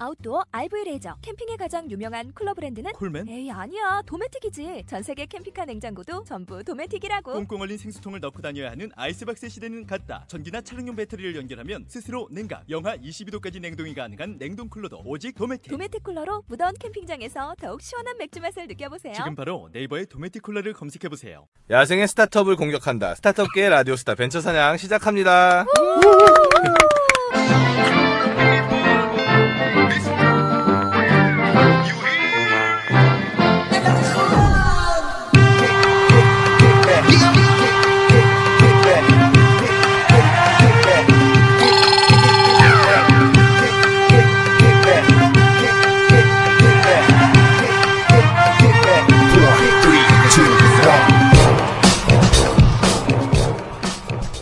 아웃도어 RV 레저 캠핑에 가장 유명한 쿨러 브랜드는 콜맨? 에이 아니야 도메틱이지. 전세계 캠핑카 냉장고도 전부 도메틱이라고. 꽁꽁 얼린 생수통을 넣고 다녀야 하는 아이스박스 시대는 갔다. 전기나 차량용 배터리를 연결하면 스스로 냉각 영하 22도까지 냉동이 가능한 냉동 쿨러도 오직 도메틱. 도메틱 쿨러로 무더운 캠핑장에서 더욱 시원한 맥주 맛을 느껴보세요. 지금 바로 네이버에 도메틱 쿨러를 검색해보세요. 야생의 스타트업을 공격한다. 스타트업계의 라디오스타 벤처사냥 시작합니다.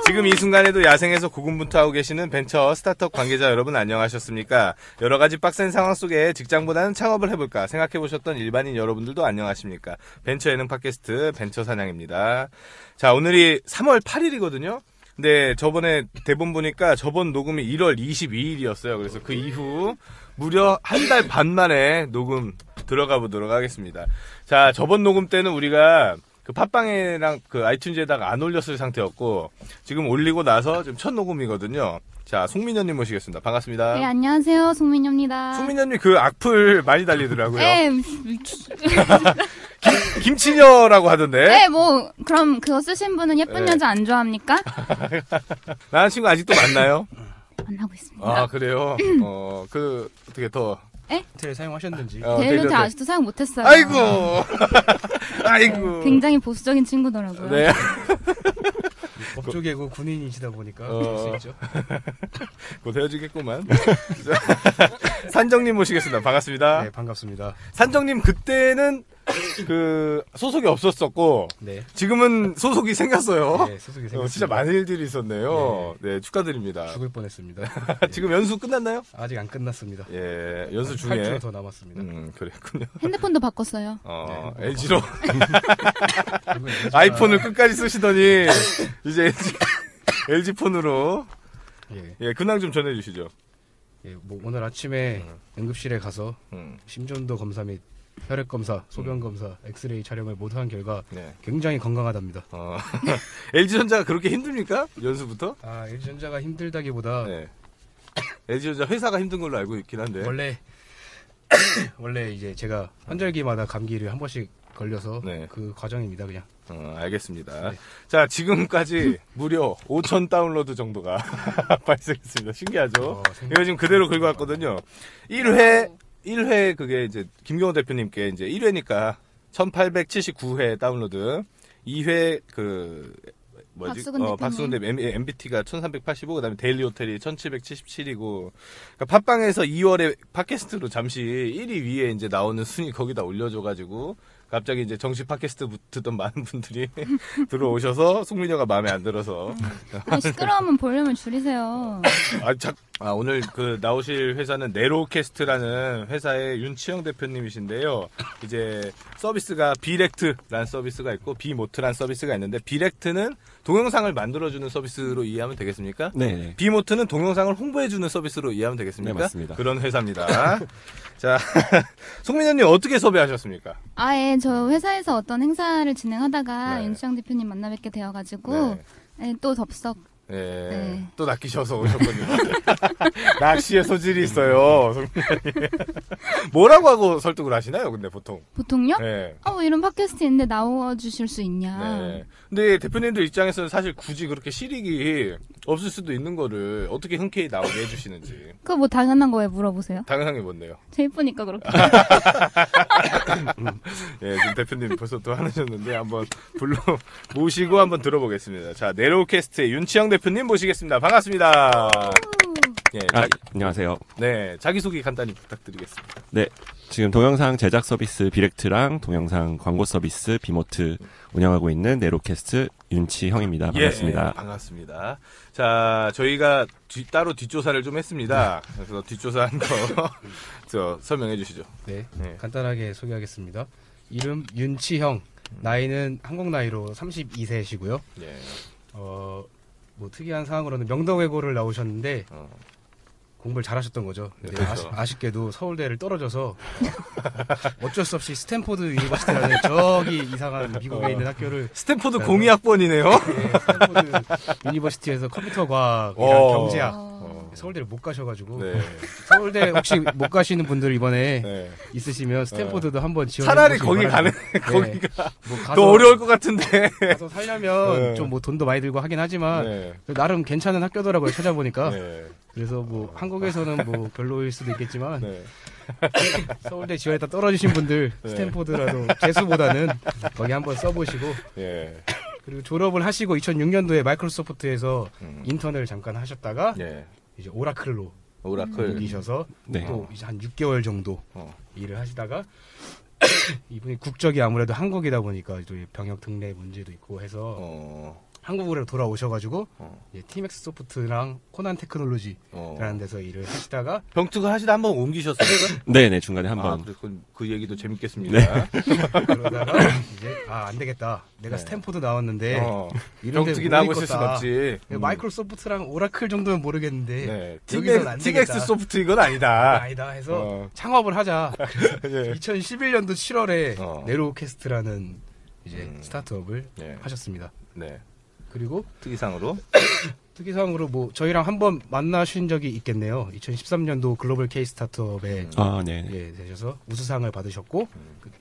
지금 이 순간에도 야생에서 고군분투하고 계시는 벤처 스타트업 관계자 여러분 안녕하셨습니까? 여러가지 빡센 상황 속에 직장보다는 창업을 해볼까 생각해보셨던 일반인 여러분들도 안녕하십니까? 벤처 예능 팟캐스트 벤처사냥입니다. 자, 오늘이 3월 8일이거든요. 근데 저번에 대본 보니까 저번 녹음이 1월 22일이었어요. 그래서 그 이후 무려 한 달 반 만에 녹음 들어가 보도록 하겠습니다. 자, 저번 녹음 때는 우리가 그 팟빵이랑 그 아이튠즈에다가 안 올렸을 상태였고 지금 올리고 나서 지금 첫 녹음이거든요. 자, 송민연님 모시겠습니다. 반갑습니다. 네, 안녕하세요. 송민연입니다. 송민연님 그 악플 많이 달리더라고요. 김치녀라고 하던데. 네, 뭐 그럼 그거 쓰신 분은 예쁜 여자 안 좋아합니까? 나는 친구 아직도 만나요? 만나고 있습니다. 아, 그래요? 그 어떻게 더 호텔 사용하셨는지. 데일리호텔 아직도 사용 못했어요. 아이고. 아이고. 굉장히 보수적인 친구더라고요. 네. 법조계고 군인이시다 보니까 그럴 수 있죠. 곧 헤어지겠구만. 산정님 모시겠습니다. 반갑습니다. 네, 반갑습니다. 산정님 그때는 그 소속이 없었었고 네. 지금은 소속이 생겼어요. 네, 소속이 생겼어요. 진짜 많은 일들이 있었네요. 네, 네 축하드립니다. 죽을 뻔했습니다. 네. 지금 연수 끝났나요? 아직 안 끝났습니다. 예, 연수 중에 8주 더 남았습니다. 그랬군요. 핸드폰도 바꿨어요. 네, LG로. 아이폰을 끝까지 쓰시더니 이제 LG 폰으로. 예, 근황 좀 전해주시죠. 예, 뭐 오늘 아침에 응급실에 가서 심전도 검사 및 혈액검사, 소변검사, 엑스레이 촬영을 모두 한 결과 굉장히 건강하답니다. LG전자가 그렇게 힘듭니까? 연수부터? 아, LG전자가 힘들다기보다 LG전자 회사가 힘든 걸로 알고 있긴 한데 원래 이제 제가 환절기마다 감기를 한 번씩 걸려서 그 과정입니다. 그냥 알겠습니다. 네. 자, 지금까지 무려 5,000 다운로드 정도가 발생했습니다. 신기하죠? 이거 지금 그대로 긁어왔거든요. 1회 그게 이제 김경호 대표님께 이제 1회니까 1879회 다운로드, 2회 그 박수근 대표 MBT가 1385, 그다음에 데일리 호텔이 1777이고 그러니까 팟빵에서 2월에 팟캐스트로 잠시 1위 위에 이제 나오는 순위 거기다 올려줘 가지고 갑자기 이제 정식 팟캐스트 듣던 많은 분들이 들어오셔서 송민여가 마음에 안 들어서. 시끄러우면 볼륨을 줄이세요. 오늘 그 나오실 회사는 내로우캐스트라는 회사의 윤치형 대표님이신데요. 이제 서비스가 비렉트라는 서비스가 있고 비모트라는 서비스가 있는데 비렉트는 동영상을 만들어주는 서비스로 이해하면 되겠습니까? 네. 비모트는 동영상을 홍보해주는 서비스로 이해하면 되겠습니까? 네, 맞습니다. 그런 회사입니다. 자, 송민현님 어떻게 섭외하셨습니까? 아예 저 회사에서 어떤 행사를 진행하다가 윤치형 대표님 만나 뵙게 되어가지고 또 덥석. 또 낚이셔서 오셨군요. 낚시의 소질이 있어요, 송민현님. 뭐라고 하고 설득을 하시나요, 근데 보통? 보통요? 이런 팟캐스트 있는데 나와주실 수 있냐. 근데 대표님들 입장에서는 사실 굳이 그렇게 실익이 없을 수도 있는 거를 어떻게 흔쾌히 나오게 해주시는지. 그거 뭐 당연한 거에 물어보세요? 당연한 게 뭔데요? 제 예쁘니까 그렇게. 지금 대표님 벌써 또 하셨는데 한번 불러 모시고 한번 들어보겠습니다. 자, 내로우캐스트의 윤치형 대표님 모시겠습니다. 반갑습니다. 예, 안녕하세요. 네, 자기소개 간단히 부탁드리겠습니다. 네, 지금 동영상 제작 서비스 비렉트랑 동영상 광고 서비스 비모트 운영하고 있는 내로우캐스트 윤치형입니다. 반갑습니다. 예, 반갑습니다. 자, 저희가 따로 뒷조사를 좀 했습니다. 그래서 뒷조사한 거 저 설명해 주시죠. 네, 네, 간단하게 소개하겠습니다. 이름 윤치형, 나이는 한국 나이로 32세시고요. 예. 뭐 특이한 상황으로는 명덕외고를 나오셨는데 공부를 잘하셨던 거죠. 네, 그렇죠. 아쉽게도 서울대를 떨어져서 어쩔 수 없이 스탠포드 유니버시티라는 저기 이상한 미국에 있는 학교를 스탠포드 공이학번이네요. 네, 스탠포드 유니버시티에서 컴퓨터과학이랑 경제학 서울대를 못 가셔가지고 네. 서울대 혹시 못 가시는 분들 이번에 네. 있으시면 스탠포드도 한번 지원. 차라리 거기 가는 네. 거기가 뭐 가서, 더 어려울 것 같은데 가서 살려면 네. 좀 뭐 돈도 많이 들고 하긴 하지만 네. 나름 괜찮은 학교더라고요. 찾아보니까. 네. 그래서 뭐 한국에서는 뭐 별로일 수도 있겠지만 네. 서울대 지원했다 떨어지신 분들 네. 스탠포드라도 재수보다는 거기 한번 써보시고 네. 그리고 졸업을 하시고 2006년도에 마이크로소프트에서 인턴을 잠깐 하셨다가 네. 이제 오라클로 옮기셔서 네. 또 이제 한 6개월 정도 일을 하시다가 이분이 국적이 아무래도 한국이다 보니까 또 병역 특례 문제도 있고 해서 한국으로 돌아오셔가지고 이제 티맥스소프트랑 코난 테크놀로지라는 데서 일을 하시다가 병특을 하시다 한번 옮기셨어요? 네네 중간에 한번 그 얘기도 재밌겠습니다. 네. 그러다가 이제 안 되겠다. 내가 네. 스탠포드 나왔는데 병특이 나오고 있을 순 없지. 마이크로소프트랑 오라클 정도면 모르겠는데 네. 티맥스소프트 이건 아니다. 아니다 해서 창업을 하자. 네. 2011년도 7월에 내로우캐스트라는 이제 스타트업을 네. 하셨습니다. 네. 그리고 특이사항으로 뭐 저희랑 한번 만나신 적이 있겠네요. 2013년도 글로벌 케이스 스타트업에 예, 되셔서 우수상을 받으셨고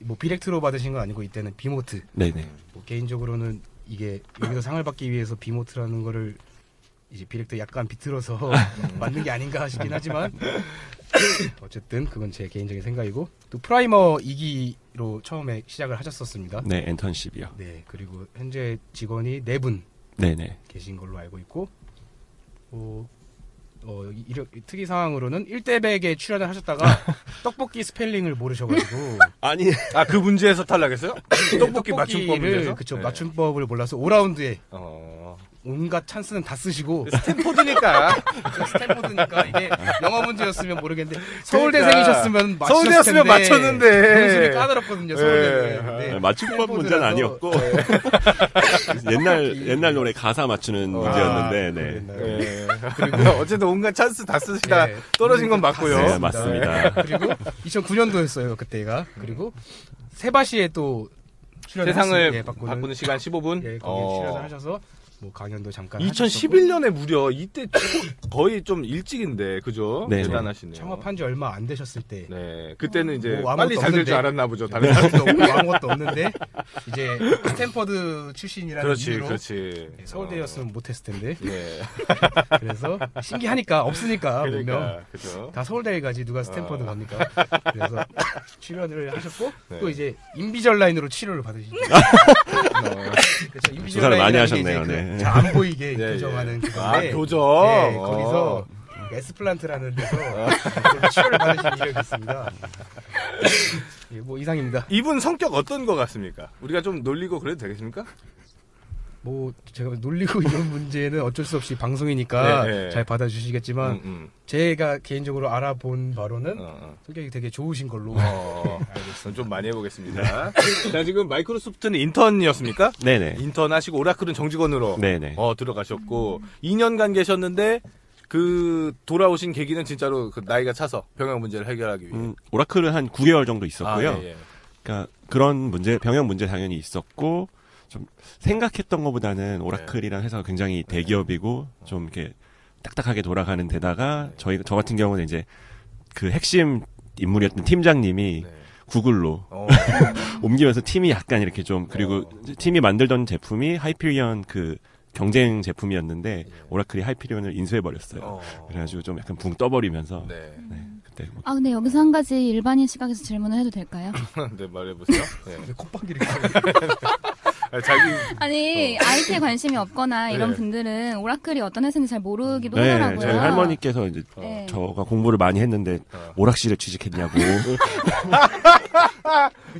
뭐 비렉트로 받으신 건 아니고 이때는 비모트. 네네. 뭐 개인적으로는 이게 여기서 상을 받기 위해서 비모트라는 거를 이제 비렉트 약간 비틀어서 만든 게 아닌가 싶긴 하지만 어쨌든 그건 제 개인적인 생각이고 또 프라이머 2기로 처음에 시작을 하셨었습니다. 네, 엔턴십이요. 네, 그리고 현재 직원이 4분 네네. 계신 걸로 알고 있고 특이 사항으로는 1대100에 출연을 하셨다가 떡볶이 스펠링을 모르셔가지고 그 문제에서 탈락했어요? 네, 떡볶이 맞춤법 문제에서? 그쵸, 네. 맞춤법을 몰라서 5라운드에 온갖 찬스는 다 쓰시고 스탠포드니까 이게 영어 문제였으면 모르겠는데 서울대생이셨으면 맞췄을 텐데 서울대였으면 맞췄는데 점수를 까다롭거든요. 서울대 맞춤법 문제는 아니었고 옛날 노래 가사 맞추는 문제였는데 네. 그리고 어쨌든 온갖 찬스 다 쓰시다 떨어진 건 맞고요. 네, 맞습니다. 그리고 2009년도였어요 그때가. 그리고 세바시에 또 세상을 바꾸는 시간 15분 예, 거기에 출연을 하셔서 뭐 강연도 잠깐 2011년에 무려 이때 거의 좀 일찍인데 그죠? 네. 대단하시네요. 창업한 지 얼마 안 되셨을 때 네. 그때는 이제 뭐 빨리 잘 될 줄 알았나 보죠. 다른 사람도 아무것도 없는데 이제 스탠퍼드 출신이라는 이유로 서울대였으면 못했을 텐데 네. 그래서 신기하니까 없으니까 분명 그러니까, 다 서울대에 가지 누가 스탠퍼드 갑니까? 그래서 출연을 하셨고 네. 또 이제 인비절라인으로 치료를 받으시죠. 그렇죠. 인비절라인 많이 하셨네요. 네. 안 보이게 교정하는 네. 그건데 교정 네, 거기서 에스플란트라는 데서 치료를 받으신 이력이 있습니다. 예, 뭐 이상입니다. 이분 성격 어떤 것 같습니까? 우리가 좀 놀리고 그래도 되겠습니까? 뭐 제가 놀리고 이런 문제는 어쩔 수 없이 방송이니까 네. 잘 받아주시겠지만 제가 개인적으로 알아본 바로는 성격이 되게 좋으신 걸로 알겠습니다. 좀 많이 해보겠습니다. 자, 지금 마이크로소프트는 인턴이었습니까? 네네. 인턴하시고 오라클은 정직원으로 네네. 들어가셨고 2년간 계셨는데 그 돌아오신 계기는 진짜로 그 나이가 차서 병역 문제를 해결하기 위해 오라클은 한 9개월 정도 있었고요. 아, 예, 예. 그러니까 그런 문제 병역 문제 당연히 있었고 좀 생각했던 것보다는 오라클이라는 회사가 굉장히 대기업이고 좀 이렇게 딱딱하게 돌아가는 데다가 저 같은 경우는 이제 그 핵심 인물이었던 팀장님이 구글로 옮기면서 팀이 약간 이렇게 좀 그리고 팀이 만들던 제품이 하이페리온 그 경쟁 제품이었는데 오라클이 하이페리온을 인수해버렸어요. 그래가지고 좀 약간 붕 떠버리면서 네. 뭐. 아, 근데 여기서 한 가지 일반인 시각에서 질문을 해도 될까요? 네, 말해보세요. 네. 콧방귀를 아니 IT에 관심이 없거나 이런 네. 분들은 오라클이 어떤 회사인지 잘 모르기도 네, 하더라고요. 저희 할머니께서 이제 네. 저가 공부를 많이 했는데 오락실에 취직했냐고.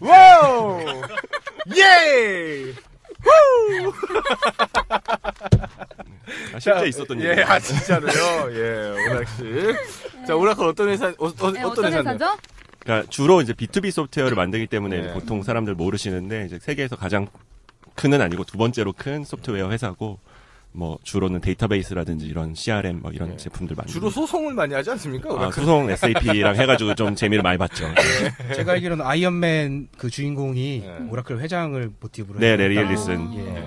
와우! 예! 후! 아, 실제 자, 있었던 얘기. 예, 아 진짜로요. 예, 오락실. 네. 자, 오라클 어떤 회사 어떤 회사죠? 그러니까 주로 이제 B2B 소프트웨어를 만들기 때문에 네. 보통 사람들 모르시는데 이제 세계에서 가장 큰은 아니고 두 번째로 큰 소프트웨어 회사고 뭐 주로는 데이터베이스라든지 이런 CRM 뭐 이런 네. 제품들 많이 주로 소송을 많이 하지 않습니까? 아, 소송 SAP랑 해가지고 좀 재미를 많이 봤죠. 네. 제가 알기로는 아이언맨 그 주인공이 네. 오라클 회장을 모티브로 네, 레리 앨리슨. 예.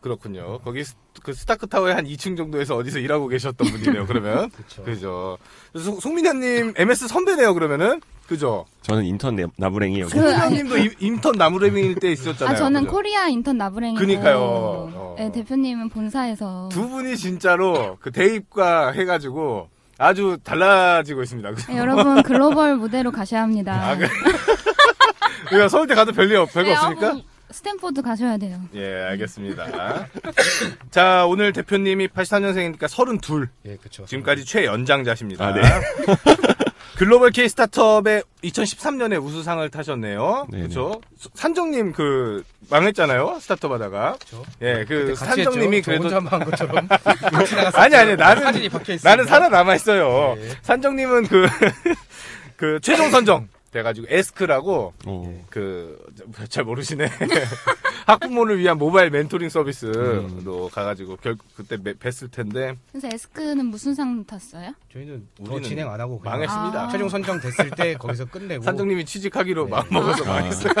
그렇군요. 거기 그 스타크타워의 한 2층 정도에서 어디서 일하고 계셨던 분이네요. 그러면 그죠. 송민현님 MS 선배네요. 그러면은. 그죠? 저는 인턴 나부랭이에요. 소장님도 인턴 나부랭이일 때 있었잖아요. 아, 저는 그죠? 코리아 인턴 나부랭이. 그니까요. 네, 대표님은 본사에서. 두 분이 진짜로 그 대입과 해가지고 아주 달라지고 있습니다. 네, 여러분, 글로벌 무대로 가셔야 합니다. 아, 그래. 우리가 서울대 가도 별거 없으니까? 아무... 스탠포드 가셔야 돼요. 예, 알겠습니다. 자, 오늘 대표님이 83년생이니까 32. 예, 그쵸. 지금까지 최연장자십니다. 아, 네. 글로벌 K 스타트업의 2013년에 우수상을 타셨네요. 그렇죠? 산정님 그 망했잖아요. 스타트업 하다가. 그쵸? 예, 그 산정님이 그래도 저 혼자만 한 것처럼. 아니 나는 살아남아 있어요. 네. 산정님은 그 최종 선정 돼가지고 에스크라고 그 잘 모르시네. 학부모를 위한 모바일 멘토링 서비스로 가가지고 그때 뵀을 텐데. 그래서 에스크는 무슨 상 탔어요? 저희는 더 진행 안 하고 그냥 망했습니다. 아. 최종 선정 됐을 때 거기서 끝내고. 산정님이 취직하기로 네. 마음먹어서 망했어요.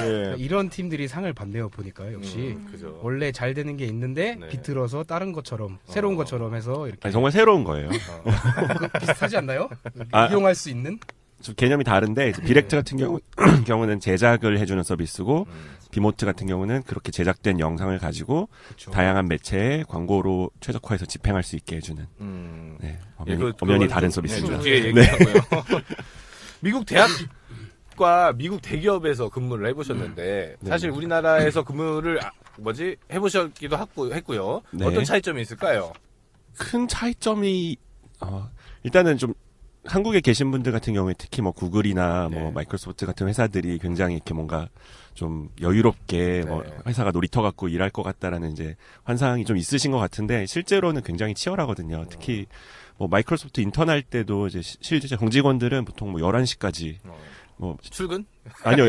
네. 이런 팀들이 상을 받네요 보니까 역시 그죠. 원래 잘 되는 게 있는데 네. 비틀어서 다른 것처럼 새로운 것처럼 해서 이렇게. 아니, 정말 새로운 거예요. 비슷하지 않나요? 이용할 수 있는? 좀 개념이 다른데 비렉트 같은 경우는 제작을 해주는 서비스고 비모트 같은 경우는 그렇게 제작된 영상을 가지고 그쵸. 다양한 매체에 광고로 최적화해서 집행할 수 있게 해주는 네, 엄연히 다른 서비스입니다. 네. 미국 대학과 미국 대기업에서 근무를 해보셨는데 사실 우리나라에서 근무를 해보셨기도 했고요. 네. 어떤 차이점이 있을까요? 큰 차이점이 일단은 좀 한국에 계신 분들 같은 경우에 특히 뭐 구글이나 네. 뭐 마이크로소프트 같은 회사들이 굉장히 이렇게 뭔가 좀 여유롭게 네. 뭐 회사가 놀이터 같고 일할 것 같다라는 이제 환상이 좀 있으신 것 같은데 실제로는 굉장히 치열하거든요. 특히 뭐 마이크로소프트 인턴 할 때도 이제 실제 정직원들은 보통 뭐 11시까지 뭐 출근? 아니요,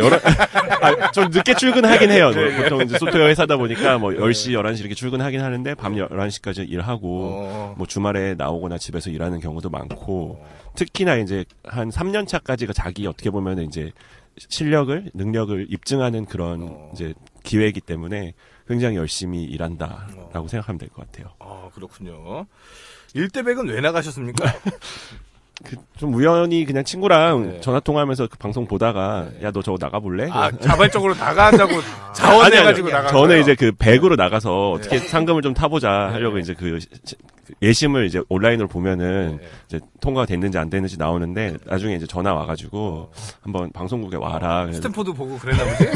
좀 늦게 출근하긴 해요. 네, 보통 이제 소프트웨어 회사다 보니까 뭐 10시, 11시 이렇게 출근하긴 하는데 밤 11시까지 일하고 뭐 주말에 나오거나 집에서 일하는 경우도 많고 특히나 이제 한 3년 차까지가 자기 어떻게 보면 이제 실력을, 능력을 입증하는 그런 이제 기회이기 때문에 굉장히 열심히 일한다라고 생각하면 될 것 같아요. 아, 그렇군요. 일대백은 왜 나가셨습니까? 좀 우연히 그냥 친구랑 네. 전화 통화하면서 그 방송 보다가 야, 너 저거 나가볼래? 아, 자발적으로 나가자고 자원해가지고 나가. 저는 이제 그 100으로 나가서 네. 어떻게 상금을 좀 타보자 하려고 네. 이제 그 예심을 이제 온라인으로 보면은 네. 이제 통과가 됐는지 안 됐는지 나오는데 나중에 이제 전화 와가지고 한번 방송국에 와라. 스탠포드 보고 그랬나 보지?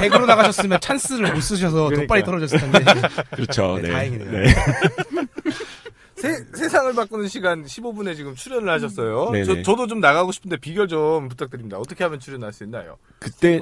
100으로 나가셨으면 찬스를 못 쓰셔서 그러니까. 독발이 떨어졌을 텐데. 그렇죠. 네, 네. 다행이네요. 네. 세상을 바꾸는 시간 15분에 지금 출연을 하셨어요. 저도 좀 나가고 싶은데 비결 좀 부탁드립니다. 어떻게 하면 출연할 수 있나요? 그때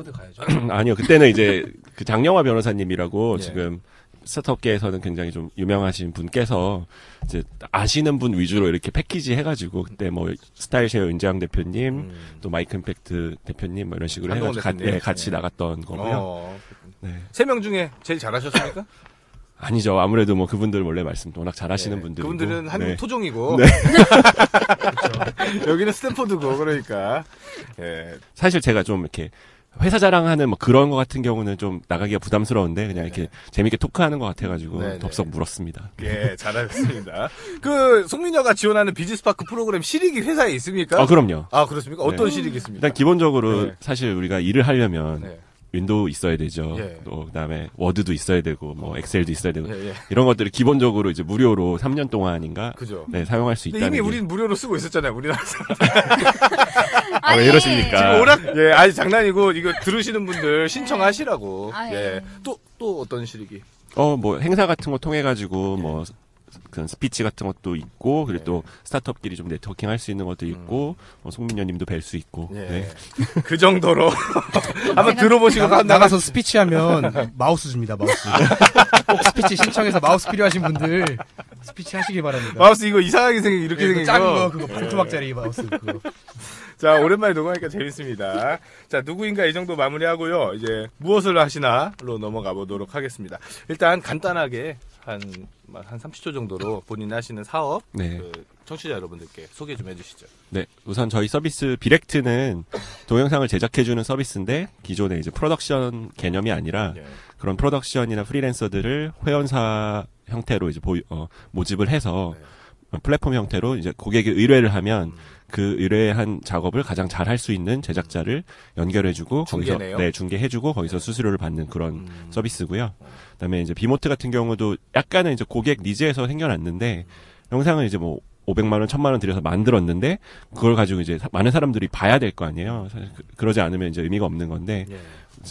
아니요. 그때는 이제 그 장영화 변호사님이라고 예. 지금 스타트업계에서는 굉장히 좀 유명하신 분께서 이제 아시는 분 위주로 이렇게 패키지 해가지고 그때 뭐 스타일쉐어 윤자영 대표님 또 마이크임팩트 대표님 뭐 이런 식으로 해가지고 같이 나갔던 거고요. 네. 3명 중에 제일 잘하셨습니까? 아니죠. 아무래도 뭐 그분들 원래 말씀 워낙 잘하시는 네, 분들이고 그분들은 한국 네. 토종이고 네. 그렇죠. 여기는 스탠포드고 그러니까 예. 사실 제가 좀 이렇게 회사 자랑하는 뭐 그런 거 같은 경우는 좀 나가기가 부담스러운데 그냥 이렇게 네. 재밌게 토크하는 것 같아가지고 네, 덥석 네. 물었습니다. 예, 잘하셨습니다. 그 송민여가 지원하는 비즈스파크 프로그램 실익이 회사에 있습니까? 아, 그럼요. 아, 그렇습니까? 어떤 네. 실익이 있습니까? 일단 기본적으로 네. 사실 우리가 일을 하려면 네. 윈도우 있어야 되죠. 예. 또 그다음에 워드도 있어야 되고 뭐 엑셀도 있어야 되고 예, 예. 이런 것들을 기본적으로 이제 무료로 3년 동안인가 그죠. 네, 사용할 수 있다는. 이미 우리는 무료로 쓰고 있었잖아요. 우리나라에서. 아니, 왜 이러십니까? 지금 예, 아니 장난이고 이거 들으시는 분들 신청하시라고. 아, 예. 또 어떤 시리기? 뭐 행사 같은 거 통해 가지고 뭐 그런 스피치 같은 것도 있고, 그리고 또 스타트업끼리 좀 네트워킹 할 수 있는 것도 있고, 송민연 님도 뵐 수 있고. 예. 네. 그 정도로 한번 들어보시고 나가서 스피치하면 마우스 줍니다. 마우스. 꼭 스피치 신청해서 마우스 필요하신 분들 스피치 하시길 바랍니다. 마우스 이거 이상하게 생긴 이렇게 생긴 거. 작은 거 그거 반토막짜리 마우스 그거. 자, 오랜만에 녹음하니까 재밌습니다. 자, 누구인가 이 정도 마무리하고요. 이제 무엇을 하시나로 넘어가 보도록 하겠습니다. 일단 간단하게 한 30초 정도로 본인이 하시는 사업, 네. 그 청취자 여러분들께 소개 좀 해주시죠. 네, 우선 저희 서비스 비렉트는 동영상을 제작해주는 서비스인데 기존의 이제 프로덕션 개념이 아니라 그런 프로덕션이나 프리랜서들을 회원사 형태로 이제 모집을 해서 플랫폼 형태로 이제 고객이 의뢰를 하면 그 의뢰한 작업을 가장 잘 할 수 있는 제작자를 연결해주고 중개네요. 거기서 중개해주고 거기서 수수료를 받는 그런 서비스고요. 그다음에 이제 비모트 같은 경우도 약간은 이제 고객 니즈에서 생겨났는데 영상을 이제 뭐 500만 원, 1000만 원 들여서 만들었는데 그걸 가지고 이제 많은 사람들이 봐야 될 거 아니에요. 사실 그러지 않으면 이제 의미가 없는 건데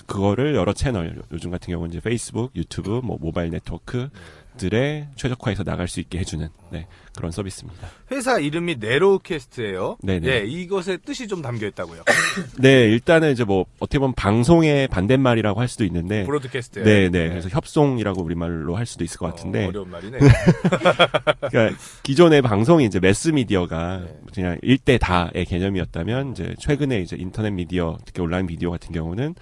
그거를 여러 채널, 요즘 같은 경우는 이제 페이스북, 유튜브, 뭐 모바일 네트워크 들에 최적화해서 나갈 수 있게 해주는 그런 서비스입니다. 회사 이름이 내로우캐스트예요. 네네. 네, 이것의 뜻이 좀 담겨 있다고요. 네, 일단은 이제 뭐 어떻게 보면 방송의 반대말이라고 할 수도 있는데 브로드캐스트. 네. 그래서 협송이라고 우리말로 할 수도 있을 것 같은데 어려운 말이네. 그러니까 기존의 방송이 이제 매스 미디어가 그냥 일대 다의 개념이었다면 이제 최근에 이제 인터넷 미디어, 특히 온라인 미디어 같은 경우는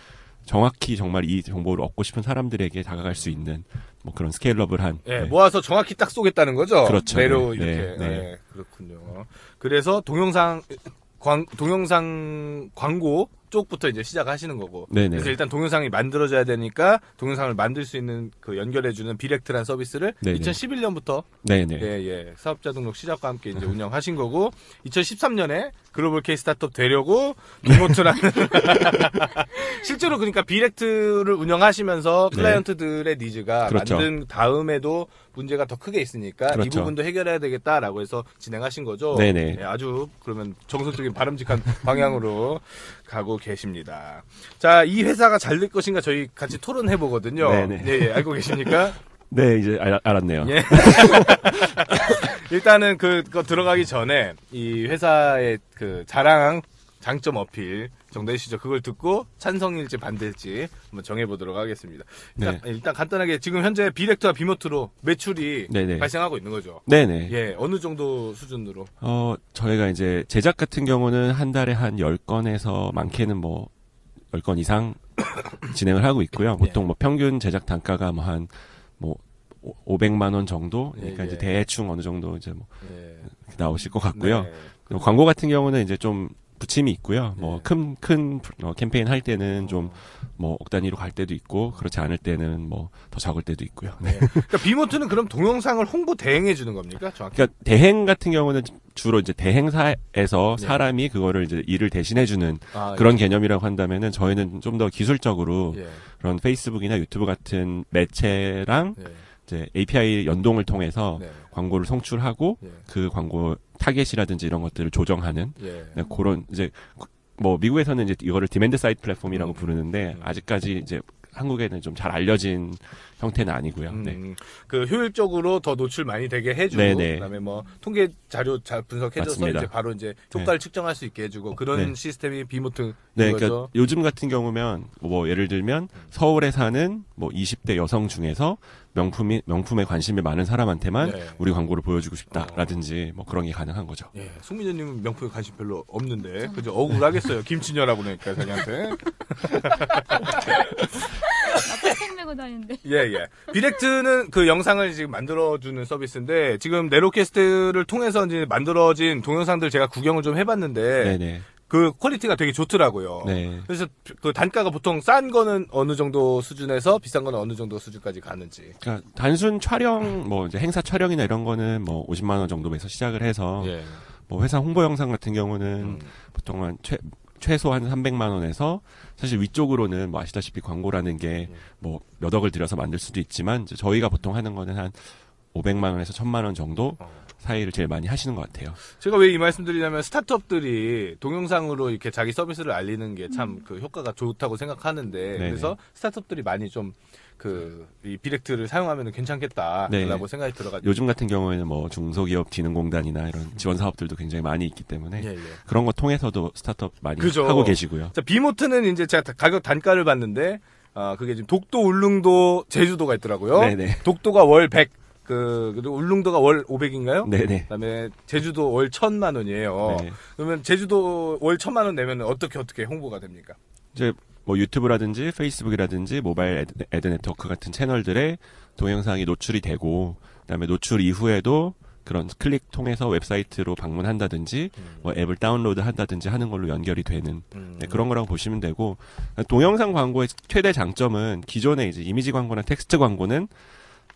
정확히 정말 이 정보를 얻고 싶은 사람들에게 다가갈 수 있는 뭐 그런 스케일업을 한. 모아서 정확히 딱 쏘겠다는 거죠? 그렇죠. 내로 이렇게. 네, 그렇군요. 그래서 동영상 광고 쪽부터 이제 시작하시는 거고. 네네. 그래서 일단 동영상이 만들어져야 되니까 동영상을 만들 수 있는 그 연결해주는 비렉트라는 서비스를 2011년부터 사업자 등록 시작과 함께 이제 운영하신 거고 2013년에 글로벌 K 스타트업 되려고 비모트라는 실제로 그러니까 비렉트를 운영하시면서 클라이언트들의 니즈가 만든 다음에도 문제가 더 크게 있으니까 이 부분도 해결해야 되겠다라고 해서 진행하신 거죠. 네네. 네, 아주 그러면 정서적인 바람직한 방향으로 가고 계십니다. 자, 이 회사가 잘 될 것인가 저희 같이 토론해 보거든요. 네네. 네, 알고 계십니까? 네, 이제 알았네요. 예. 일단은 그거 들어가기 전에 이 회사의 그 자랑, 장점 어필 정도 해주시죠. 그걸 듣고 찬성일지 반대일지 한번 정해보도록 하겠습니다. 일단 간단하게 지금 현재 비렉트와 비모트로 매출이 발생하고 있는 거죠. 네네. 예, 어느 정도 수준으로? 저희가 이제 제작 같은 경우는 한 달에 한 10건에서 많게는 뭐 10건 이상 진행을 하고 있고요. 보통 뭐 평균 제작 단가가 뭐 한 500만 원 정도? 그러니까 이제 대충 어느 정도 이제 뭐 나오실 것 같고요. 광고 같은 경우는 이제 좀 부침이 있고요. 뭐 큰 캠페인 할 때는 좀 뭐 억 단위로 갈 때도 있고 그렇지 않을 때는 뭐 더 적을 때도 있고요. 네. 그러니까 비모트는 그럼 동영상을 홍보 대행해 주는 겁니까? 정확히? 그러니까 대행 같은 경우는 주로 이제 대행사에서 사람이 그거를 이제 일을 대신해 주는 그런 개념이라고 한다면은 저희는 좀 더 기술적으로 그런 페이스북이나 유튜브 같은 매체랑 이제 API 연동을 통해서 광고를 송출하고 그 광고 타겟이라든지 이런 것들을 조정하는 그런 이제 뭐 미국에서는 이제 이거를 디맨드 사이드 플랫폼이라고 부르는데 아직까지 이제 한국에는 좀 잘 알려진 형태는 아니고요. 그 효율적으로 더 노출 많이 되게 해주고 그다음에 뭐 통계 자료 잘 분석해줘서 이제 바로 이제 효과를 측정할 수 있게 해주고 그런 시스템이 비모트. 네, 그러니까 요즘 같은 경우면 뭐 예를 들면 서울에 사는 뭐 20대 여성 중에서 명품에 관심이 많은 사람한테만 우리 광고를 보여주고 싶다라든지 뭐 그런 게 가능한 거죠. 예, 송민연님은 명품에 관심 별로 없는데 그죠? 억울하겠어요. 김치녀라고 그러니까 자기한테. 팩 메고 다니는데. 예. 비렉트는 그 영상을 지금 만들어주는 서비스인데 지금 내로캐스트를 통해서 이제 만들어진 동영상들 제가 구경을 좀 해봤는데. 네네. 그 퀄리티가 되게 좋더라고요. 네. 그래서 그 단가가 보통 싼 거는 어느 정도 수준에서 비싼 거는 어느 정도 수준까지 가는지. 그러니까 단순 촬영, 뭐 이제 행사 촬영이나 이런 거는 뭐 50만 원 정도에서 시작을 해서 뭐 회사 홍보 영상 같은 경우는 보통 한 최소 한 300만 원에서 사실 위쪽으로는 뭐 아시다시피 광고라는 게 뭐 몇 억을 들여서 만들 수도 있지만 이제 저희가 보통 하는 거는 한 500만 원에서 1000만 원 정도 사이를 제일 많이 하시는 것 같아요. 제가 왜 이 말씀드리냐면 스타트업들이 동영상으로 이렇게 자기 서비스를 알리는 게 참 그 효과가 좋다고 생각하는데 네네. 그래서 스타트업들이 많이 좀 그 이 비렉트를 사용하면 괜찮겠다라고 네. 생각이 들어가지고 요즘 같은 경우에는 뭐 중소기업 진흥공단이나 이런 지원 사업들도 굉장히 많이 있기 때문에 예, 예. 그런 거 통해서도 스타트업 많이 그죠. 하고 계시고요. 자, 비모트는 이제 제가 가격 단가를 봤는데 아, 그게 지금 독도, 울릉도, 제주도가 있더라고요. 네네. 독도가 월 100, 그리고 울릉도가 월 500인가요? 네네. 그다음에 제주도 월 1000만 원이에요. 네. 그러면 제주도 월 1000만 원 내면 어떻게 홍보가 됩니까? 이제 뭐 유튜브라든지 페이스북이라든지 모바일 애드 네트워크 같은 채널들에 동영상이 노출이 되고 그다음에 노출 이후에도 그런 클릭 통해서 웹사이트로 방문한다든지 뭐 앱을 다운로드한다든지 하는 걸로 연결이 되는 네, 그런 거라고 보시면 되고 동영상 광고의 최대 장점은 기존의 이제 이미지 광고나 텍스트 광고는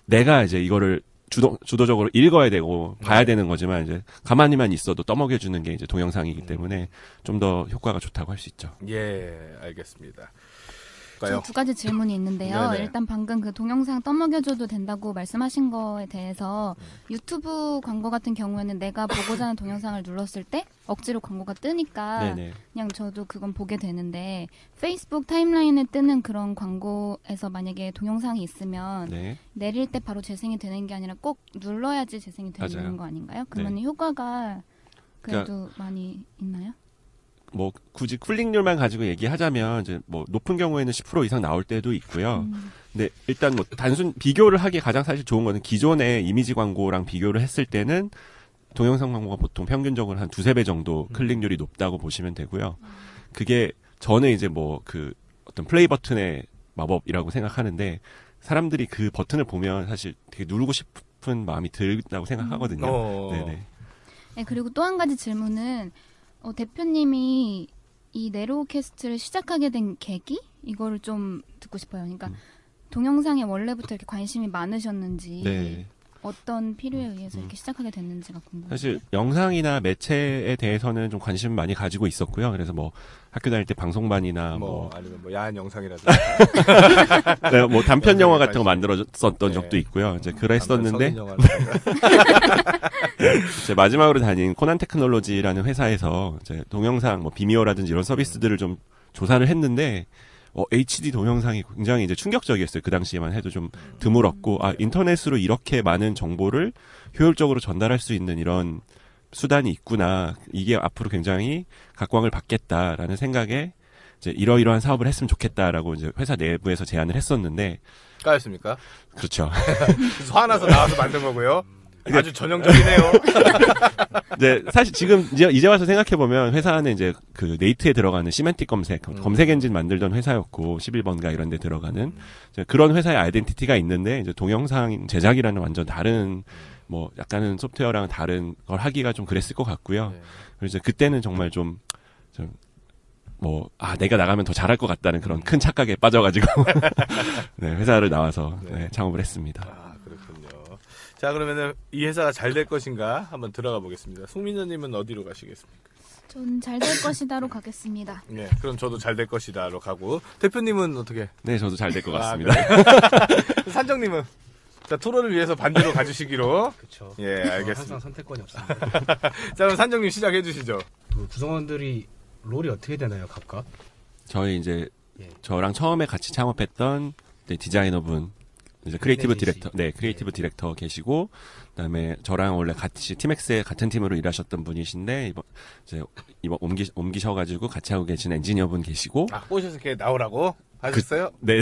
내가 이제 이거를 주도적으로 읽어야 되고 봐야 되는 거지만 이제 가만히만 있어도 떠먹여주는 게 이제 동영상이기 때문에 좀 더 효과가 좋다고 할 수 있죠. 예, 알겠습니다. 저 두 가지 질문이 있는데요. 네네. 일단 방금 그 동영상 떠먹여줘도 된다고 말씀하신 거에 대해서 유튜브 광고 같은 경우에는 내가 보고자 하는 동영상을 눌렀을 때 억지로 광고가 뜨니까 네네. 그냥 저도 그건 보게 되는데 페이스북 타임라인에 뜨는 그런 광고에서 만약에 동영상이 있으면 네. 내릴 때 바로 재생이 되는 게 아니라 꼭 눌러야지 재생이 되는 맞아요. 거 아닌가요? 그러면 네. 효과가 그래도 그러니까... 많이 있나요? 뭐 굳이 클릭률만 가지고 얘기하자면 이제 뭐 높은 경우에는 10% 이상 나올 때도 있고요. 근데 일단 뭐 단순 비교를 하기 가장 사실 좋은 거는 기존의 이미지 광고랑 비교를 했을 때는 동영상 광고가 보통 평균적으로 한 2~3배 정도 클릭률이 높다고 보시면 되고요. 그게 저는 이제 뭐 그 어떤 플레이 버튼의 마법이라고 생각하는데 사람들이 그 버튼을 보면 사실 되게 누르고 싶은 마음이 든다고 생각하거든요. 네네. 네, 그리고 또 한 가지 질문은 대표님이 이 내로우캐스트를 시작하게 된 계기? 이거를 좀 듣고 싶어요. 그러니까 동영상에 원래부터 이렇게 관심이 많으셨는지 네. 어떤 필요에 의해서 이렇게 시작하게 됐는지가 궁금해요. 사실 영상이나 매체에 대해서는 좀 관심을 많이 가지고 있었고요. 그래서 뭐 학교 다닐 때 방송반이나 뭐 아니면 뭐 야한 영상이라든가 네, 뭐 단편 영화 같은 거 만들었었던 네. 적도 있고요. 이제 그랬었는데 제 마지막으로 다닌 코난 테크놀로지라는 회사에서 이제 동영상 뭐 비미오라든지 이런 서비스들을 좀 조사를 했는데 HD 동영상이 굉장히 이제 충격적이었어요. 그 당시에만 해도 좀 드물었고, 아, 인터넷으로 이렇게 많은 정보를 효율적으로 전달할 수 있는 이런 수단이 있구나. 이게 앞으로 굉장히 각광을 받겠다라는 생각에 이제 이러이러한 사업을 했으면 좋겠다라고 이제 회사 내부에서 제안을 했었는데. 까였습니까? 그렇죠. 화나서 나와서 만든 거고요. 아주 전형적이네요. 이제 사실 지금 이제 와서 생각해보면 회사 안에 이제 그 네이트에 들어가는 시멘틱 검색 엔진 만들던 회사였고 11번가 이런 데 들어가는 이제 그런 회사의 아이덴티티가 있는데 이제 동영상 제작이라는 완전 다른 뭐 약간은 소프트웨어랑 다른 걸 하기가 좀 그랬을 것 같고요. 네. 그래서 그때는 정말 좀 뭐, 아, 내가 나가면 더 잘할 것 같다는 그런 큰 착각에 빠져가지고 네, 회사를 나와서 네. 네, 창업을 했습니다. 아, 그렇군요. 자, 그러면은 이 회사가 잘 될 것인가 한번 들어가 보겠습니다. 송민연님은 어디로 가시겠습니까? 전 잘 될 것이다로 가겠습니다. 네, 그럼 저도 잘 될 것이다로 가고 대표님은 어떻게? 네, 저도 잘 될 것 같습니다. 아, 그래. 산정님은 자 토론을 위해서 반대로 가주시기로. 그렇죠. 예, 알겠습니다. 항상 선택권이 없습니다. 자, 그럼 산정님 시작해 주시죠. 그 구성원들이 롤이 어떻게 되나요, 각각? 저희 이제 예. 저랑 처음에 같이 창업했던 디자이너분. 이제 크리에이티브 디렉터, 네, 크리에이티브 디렉터 계시고, 그다음에 저랑 원래 같이 티맥스에 같은 팀으로 일하셨던 분이신데 이번 옮기셔가지고 같이 하고 계신 엔지니어분 계시고. 아, 오셔서 이렇게 나오라고 하셨어요? 네.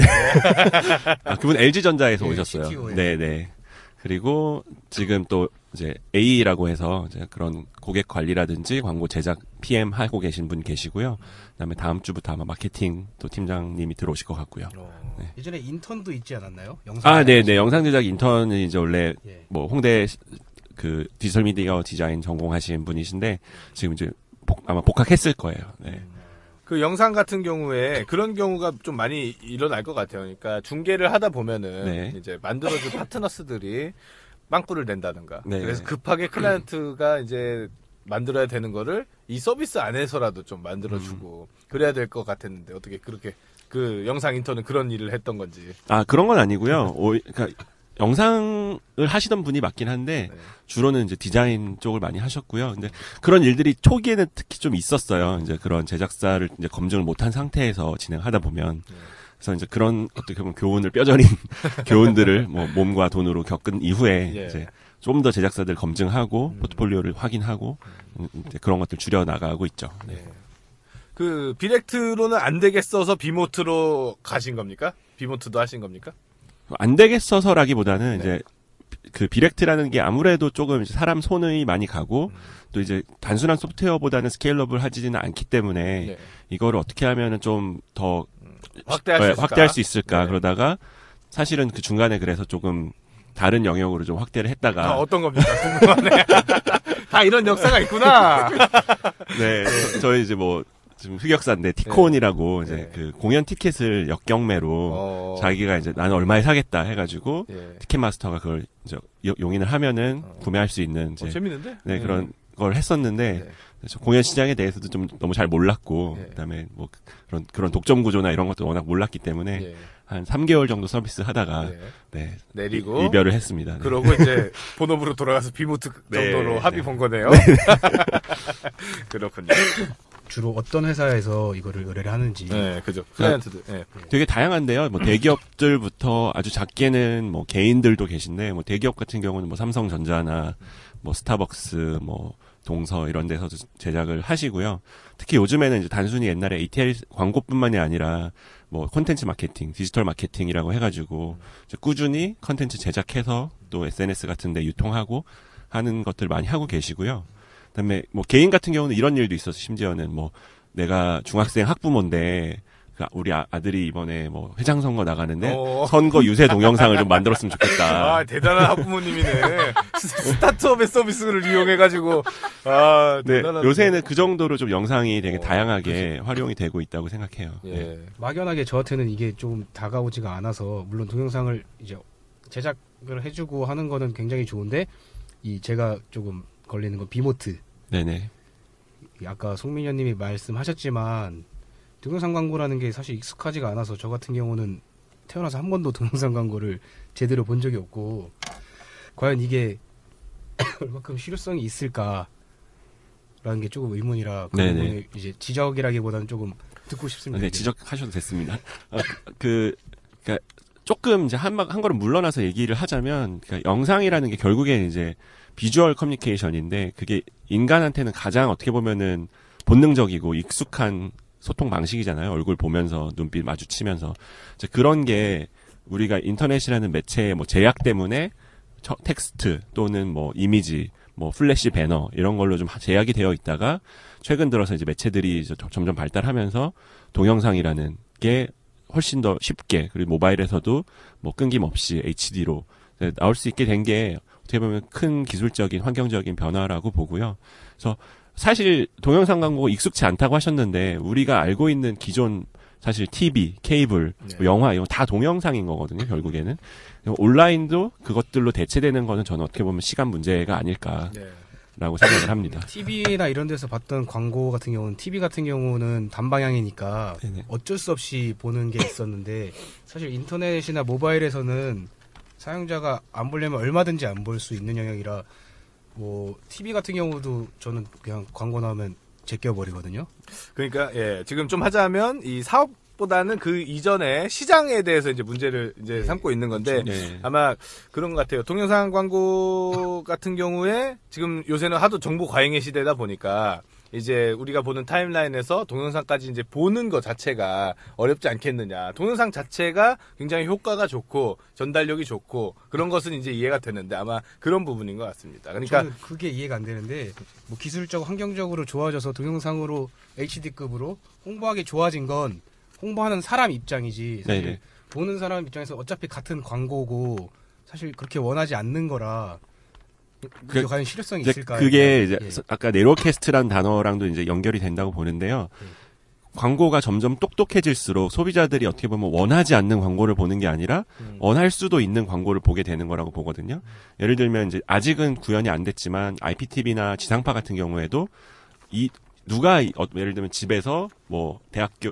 아, 그분 LG 전자에서 오셨어요. 네, 네. 그리고 지금 또 이제 A라고 해서 이제 그런 고객 관리라든지 광고 제작 PM 하고 계신 분 계시고요. 그다음에 다음 주부터 아마 마케팅 또 팀장님이 들어오실 것 같고요. 네. 예전에 인턴도 있지 않았나요? 영상 아, 네, 네. 영상 제작 인턴이 이제 원래 예. 뭐 홍대 그 디지털 미디어 디자인 전공하신 분이신데 지금 이제 아마 복학했을 거예요. 네. 그 영상 같은 경우에 그런 경우가 좀 많이 일어날 것 같아요. 그러니까 중계를 하다 보면은 네. 이제 만들어준 파트너스들이 빵꾸를 낸다든가. 네. 그래서 급하게 클라이언트가 이제 만들어야 되는 거를 이 서비스 안에서라도 좀 만들어주고 그래야 될 것 같았는데 어떻게 그렇게 그 영상 인턴은 그런 일을 했던 건지. 아, 그런 건 아니고요. 그러니까 영상을 하시던 분이 맞긴 한데 네. 주로는 이제 디자인 쪽을 많이 하셨고요. 근데 그런 일들이 초기에는 특히 좀 있었어요. 이제 그런 제작사를 이제 검증을 못한 상태에서 진행하다 보면 네. 그래서 이제 그런 어떻게 보면 교훈을 뼈저린 교훈들을 뭐 몸과 돈으로 겪은 이후에 예. 이제 좀 더 제작사들 검증하고 포트폴리오를 확인하고 이제 그런 것들 줄여 나가고 있죠. 네. 네. 그 비렉트로는 안 되겠어서 비모트로 가신 겁니까? 비모트도 하신 겁니까? 안 되겠어서라기보다는 네. 이제 그 비렉트라는 게 아무래도 조금 사람 손이 많이 가고 또 이제 단순한 소프트웨어보다는 스케일업을 하지는 않기 때문에 네. 이거를 어떻게 하면은 좀 더 확대할 수 있을까 네. 그러다가 사실은 그 중간에 그래서 조금 다른 영역으로 좀 확대를 했다가 아, 어떤 겁니까? 궁금하네. 다 이런 역사가 있구나. 네, 저희 이제 뭐 지금 흑역사인데 티콘이라고 예. 이제 예. 그 공연 티켓을 역경매로 어... 자기가 이제 나는 얼마에 사겠다 해가지고 예. 티켓마스터가 그걸 이제 용인을 하면은 어... 구매할 수 있는 이제 재밌는데? 네 그런 걸 했었는데 예. 공연 시장에 대해서도 좀 너무 잘 몰랐고 예. 그다음에 뭐 그런 독점 구조나 이런 것도 워낙 몰랐기 때문에 예. 한 3개월 정도 서비스 하다가 예. 네 내리고 이별을 했습니다. 네. 그러고 이제 본업으로 돌아가서 비모트 정도로 네. 합의 본 네. 거네요. 네. 그렇군요. 주로 어떤 회사에서 이거를 의뢰를 하는지. 네, 그죠. 클라이언트들. 네. 되게 다양한데요. 뭐 대기업들부터 아주 작게는 뭐 개인들도 계신데, 뭐 대기업 같은 경우는 뭐 삼성전자나 뭐 스타벅스, 뭐 동서 이런 데서 제작을 하시고요. 특히 요즘에는 이제 단순히 옛날에 ATL 광고뿐만이 아니라 뭐 콘텐츠 마케팅, 디지털 마케팅이라고 해가지고 이제 꾸준히 콘텐츠 제작해서 또 SNS 같은데 유통하고 하는 것들 많이 하고 계시고요. 그다음에 뭐 개인 같은 경우는 이런 일도 있어서 심지어는 뭐 내가 중학생 학부모인데 우리 아들이 이번에 뭐 회장 선거 나가는데 어... 선거 유세 동영상을 좀 만들었으면 좋겠다. 아 대단한 학부모님이네. 스타트업의 서비스를 이용해가지고 아 대단한. 네, 요새는 그 정도로 좀 영상이 되게 다양하게 활용이 되고 있다고 생각해요. 예. 네. 막연하게 저한테는 이게 좀 다가오지가 않아서 물론 동영상을 이제 제작을 해주고 하는 거는 굉장히 좋은데 이 제가 조금 걸리는 건 비모트. 네네. 아까 송민현님이 말씀하셨지만 동영상 광고라는 게 사실 익숙하지가 않아서 저 같은 경우는 태어나서 한 번도 동영상 광고를 제대로 본 적이 없고 과연 이게 얼마큼 실효성이 있을까라는 게 조금 의문이라 네네. 이제 지적이라기보다는 조금 듣고 싶습니다. 네, 지적하셔도 됐습니다. 그러니까 조금 이제 한 걸음 물러나서 얘기를 하자면 그러니까 영상이라는 게 결국엔 이제 비주얼 커뮤니케이션인데 그게 인간한테는 가장 어떻게 보면은 본능적이고 익숙한 소통 방식이잖아요. 얼굴 보면서 눈빛 마주치면서 이제 그런 게 우리가 인터넷이라는 매체의 뭐 제약 때문에 텍스트 또는 뭐 이미지, 뭐 플래시 배너 이런 걸로 좀 제약이 되어 있다가 최근 들어서 이제 매체들이 이제 점점 발달하면서 동영상이라는 게 훨씬 더 쉽게 그리고 모바일에서도 뭐 끊김없이 HD로 나올 수 있게 된 게 어떻게 보면 큰 기술적인 환경적인 변화라고 보고요. 그래서 사실 동영상 광고가 익숙치 않다고 하셨는데 우리가 알고 있는 기존 사실 TV, 케이블, 네. 영화 이런 다 동영상인 거거든요. 결국에는 온라인도 그것들로 대체되는 거는 저는 어떻게 보면 시간 문제가 아닐까라고 생각을 합니다. TV나 이런 데서 봤던 광고 같은 경우는 TV 같은 경우는 단방향이니까 네네. 어쩔 수 없이 보는 게 있었는데 사실 인터넷이나 모바일에서는 사용자가 안 보려면 얼마든지 안 볼 수 있는 영역이라 뭐 TV 같은 경우도 저는 그냥 광고 나오면 제껴버리거든요. 그러니까 예 지금 좀 하자면 이 사업보다는 그 이전에 시장에 대해서 이제 문제를 이제 네. 삼고 있는 건데 네. 아마 그런 것 같아요. 동영상 광고 같은 경우에 지금 요새는 하도 정보 과잉의 시대다 보니까 이제 우리가 보는 타임라인에서 동영상까지 이제 보는 것 자체가 어렵지 않겠느냐. 동영상 자체가 굉장히 효과가 좋고 전달력이 좋고 그런 것은 이제 이해가 되는데 아마 그런 부분인 것 같습니다. 그러니까 저는 그게 이해가 안 되는데 뭐 기술적 환경적으로 좋아져서 동영상으로 HD급으로 홍보하기 좋아진 건 홍보하는 사람 입장이지 사실 네네. 보는 사람 입장에서 어차피 같은 광고고 사실 그렇게 원하지 않는 거라. 그게 과연 실효성이 있을까요? 그게 이제 예. 아까 내로우캐스트라는 단어랑도 이제 연결이 된다고 보는데요. 광고가 점점 똑똑해질수록 소비자들이 어떻게 보면 원하지 않는 광고를 보는 게 아니라 원할 수도 있는 광고를 보게 되는 거라고 보거든요. 예를 들면 이제 아직은 구현이 안 됐지만 IPTV나 지상파 같은 경우에도 이 누가 예를 들면 집에서 뭐 대학교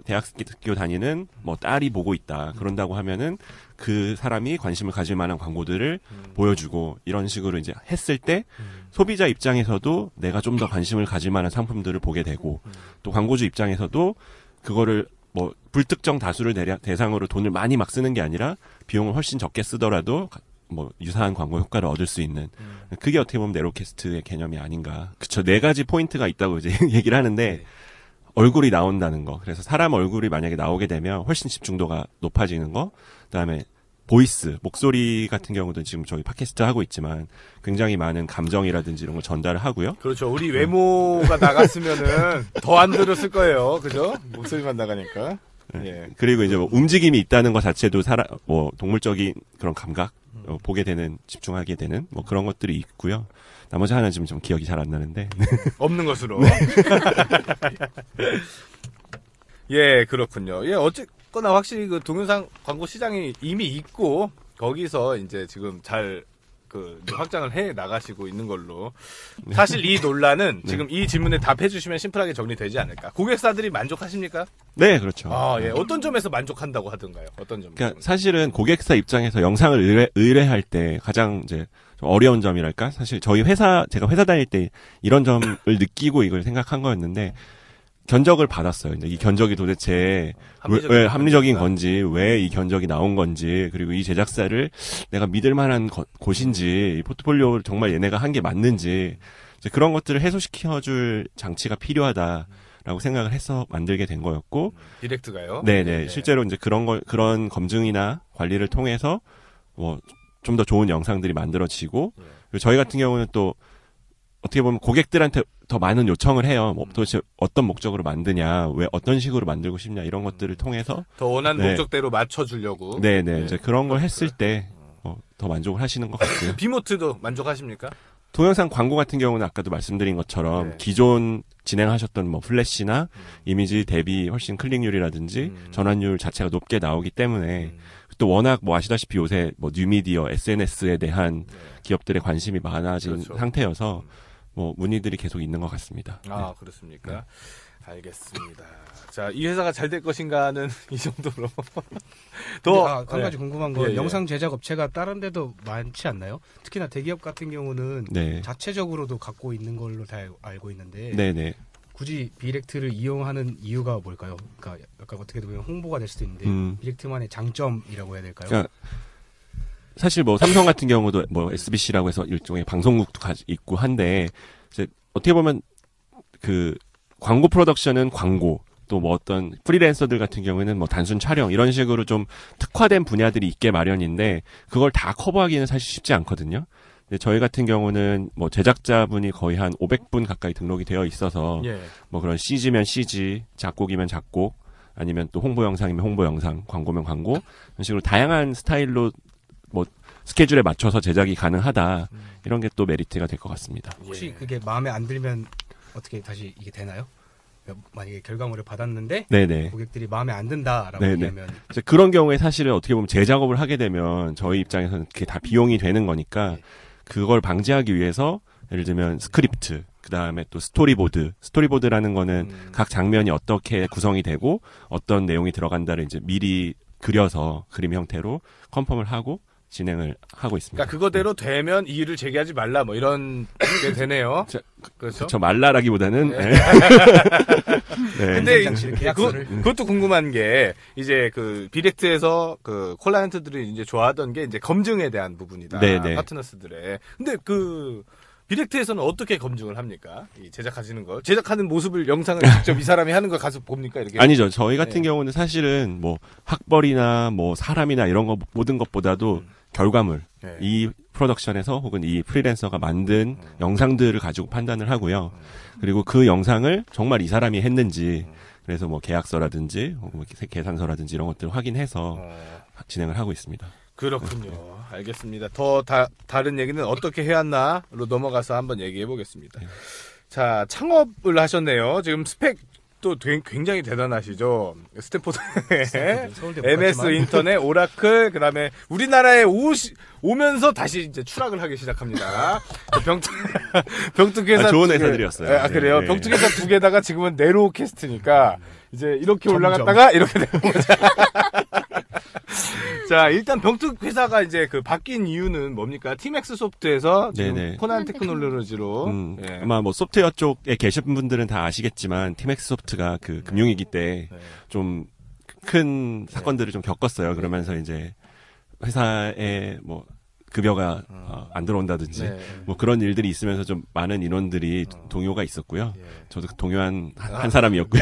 다니는 뭐 딸이 보고 있다 그런다고 하면은 그 사람이 관심을 가질 만한 광고들을 보여주고 이런 식으로 이제 했을 때 소비자 입장에서도 내가 좀 더 관심을 가질 만한 상품들을 보게 되고 또 광고주 입장에서도 그거를 뭐 불특정 다수를 대상으로 돈을 많이 막 쓰는 게 아니라 비용을 훨씬 적게 쓰더라도 뭐 유사한 광고 효과를 얻을 수 있는 그게 어떻게 보면 내로캐스트의 개념이 아닌가. 그쵸. 네 가지 포인트가 있다고 이제 얘기를 하는데 네. 얼굴이 나온다는 거. 그래서 사람 얼굴이 만약에 나오게 되면 훨씬 집중도가 높아지는 거. 그다음에 보이스, 목소리 같은 경우도 지금 저희 팟캐스트 하고 있지만 굉장히 많은 감정이라든지 이런 걸 전달을 하고요. 그렇죠. 우리 외모가 나갔으면은 더 안 들었을 거예요. 그죠? 목소리만 나가니까. 예. 그리고 이제 뭐 움직임이 있다는 것 자체도 뭐 동물적인 그런 감각 보게 되는, 집중하게 되는, 뭐 그런 것들이 있고요. 나머지 하나는 지금 좀 기억이 잘 안 나는데. 없는 것으로. 네. 예, 그렇군요. 예, 어쨌거나 확실히 그 동영상 광고 시장이 이미 있고, 거기서 이제 지금 잘, 확장을 해 나가시고 있는 걸로. 사실 이 논란은 네. 지금 이 질문에 답해주시면 심플하게 정리되지 않을까. 고객사들이 만족하십니까? 네, 그렇죠. 아, 예. 어떤 점에서 만족한다고 하던가요? 어떤 점? 그러니까 사실은 고객사 입장에서 영상을 의뢰할 때 가장 이제 좀 어려운 점이랄까? 사실 제가 회사 다닐 때 이런 점을 느끼고 이걸 생각한 거였는데, 견적을 받았어요. 이제 이 견적이 도대체 왜 합리적인 건지, 왜 이 견적이 나온 건지, 그리고 이 제작사를 내가 믿을 만한 곳인지, 이 포트폴리오를 정말 얘네가 한 게 맞는지, 이제 그런 것들을 해소시켜줄 장치가 필요하다라고 생각을 해서 만들게 된 거였고. 비렉트가요? 네네. 실제로 이제 그런 검증이나 관리를 통해서 뭐 좀 더 좋은 영상들이 만들어지고, 그리고 저희 같은 경우는 또 어떻게 보면 고객들한테 더 많은 요청을 해요. 뭐 도대체 어떤 목적으로 만드냐, 왜 어떤 식으로 만들고 싶냐 이런 것들을 통해서 더 원하는 네. 목적대로 맞춰주려고. 네네. 네. 이제 그런 걸 했을 때 더 만족을 하시는 것 같아요. 비모트도 만족하십니까? 동영상 광고 같은 경우는 아까도 말씀드린 것처럼 네. 기존 진행하셨던 뭐 플래시나 이미지 대비 훨씬 클릭률이라든지 전환율 자체가 높게 나오기 때문에 또 워낙 뭐 아시다시피 요새 뭐 뉴미디어, SNS에 대한 네. 기업들의 관심이 많아진 그렇죠. 상태여서 뭐 문의들이 계속 있는 것 같습니다. 아 네. 그렇습니까? 네. 알겠습니다. 자, 이 회사가 잘 될 것인가는 이 정도로. 한 가지 궁금한 건 영상 제작 업체가 다른 데도 많지 않나요? 특히나 대기업 같은 경우는 네. 자체적으로도 갖고 있는 걸로 다 알고 있는데 네네. 굳이 비렉트를 이용하는 이유가 뭘까요? 그러니까 약간 어떻게 보면 홍보가 될 수도 있는데 비렉트만의 장점이라고 해야 될까요? 그러니까 사실 뭐 삼성 같은 경우도 뭐 SBC라고 해서 일종의 방송국도 있고 한데 이제 어떻게 보면 그 광고 프로덕션은 광고 또 뭐 어떤 프리랜서들 같은 경우에는 뭐 단순 촬영 이런 식으로 좀 특화된 분야들이 있게 마련인데 그걸 다 커버하기는 사실 쉽지 않거든요. 근데 저희 같은 경우는 뭐 제작자분이 거의 한 500분 가까이 등록이 되어 있어서 예. 뭐 그런 CG면 CG, 작곡이면 작곡 아니면 또 홍보 영상이면 홍보 영상, 광고면 광고 이런 식으로 다양한 스타일로 뭐 스케줄에 맞춰서 제작이 가능하다 이런 게 또 메리트가 될 것 같습니다. 혹시 그게 마음에 안 들면 어떻게 다시 이게 되나요? 만약에 결과물을 받았는데 네네. 고객들이 마음에 안 든다라고 하면 그런 경우에 사실은 어떻게 보면 재작업을 하게 되면 저희 입장에서는 그게 다 비용이 되는 거니까 그걸 방지하기 위해서 예를 들면 스크립트 그 다음에 또 스토리보드라는 거는 각 장면이 어떻게 구성이 되고 어떤 내용이 들어간다를 이제 미리 그려서 그림 형태로 컨펌을 하고 진행을 하고 있습니다. 그러니까 그거대로 되면 이 일을 제기하지 말라 뭐 이런 게 되네요. 그렇죠? 저 말라라기보다는. 네. 네. 근데 그것도 궁금한 게 이제 그 비렉트에서 그 콜라이언트들이 이제 좋아하던 게 이제 검증에 대한 부분이다. 네네. 파트너스들의. 근데 그 비렉트에서는 어떻게 검증을 합니까? 이 제작하시는 거. 제작하는 모습을 영상을 직접 이 사람이 하는 걸 가서 봅니까? 이렇게. 아니죠. 저희 같은 경우는 사실은 뭐 학벌이나 뭐 사람이나 이런 거 모든 것보다도 결과물, 이 프로덕션에서 혹은 이 프리랜서가 만든 영상들을 가지고 판단을 하고요. 그리고 그 영상을 정말 이 사람이 했는지, 그래서 뭐 계약서라든지, 뭐 계산서라든지 이런 것들을 확인해서 진행을 하고 있습니다. 그렇군요. 알겠습니다. 다른 얘기는 어떻게 해왔나로 넘어가서 한번 얘기해 보겠습니다. 자, 창업을 하셨네요. 지금 스펙 또 굉장히 대단하시죠. 스탠포드, MS 인턴의 오라클, 그 다음에 우리나라에 오면서 다시 이제 추락을 하기 시작합니다. 병특 회사. 아, 좋은 회사들이었어요. 아, 그래요? 네. 병특 회사 두 개다가 지금은 내로우캐스트니까 이제 이렇게 점점. 올라갔다가 이렇게 되는 거죠. 자, 일단 병특 회사가 이제 그 바뀐 이유는 뭡니까? 티맥스소프트에서 지금 네네. 코난 테크놀로지로 예. 아마 뭐 소프트웨어 쪽에 계신 분들은 다 아시겠지만 티맥스소프트가 그 금융위기 때 좀 큰 사건들을 좀 겪었어요. 그러면서 이제 회사에 뭐 급여가 안 들어온다든지 네. 뭐 그런 일들이 있으면서 좀 많은 인원들이 동요가 있었고요. 예. 저도 동요한 한 사람이었고요.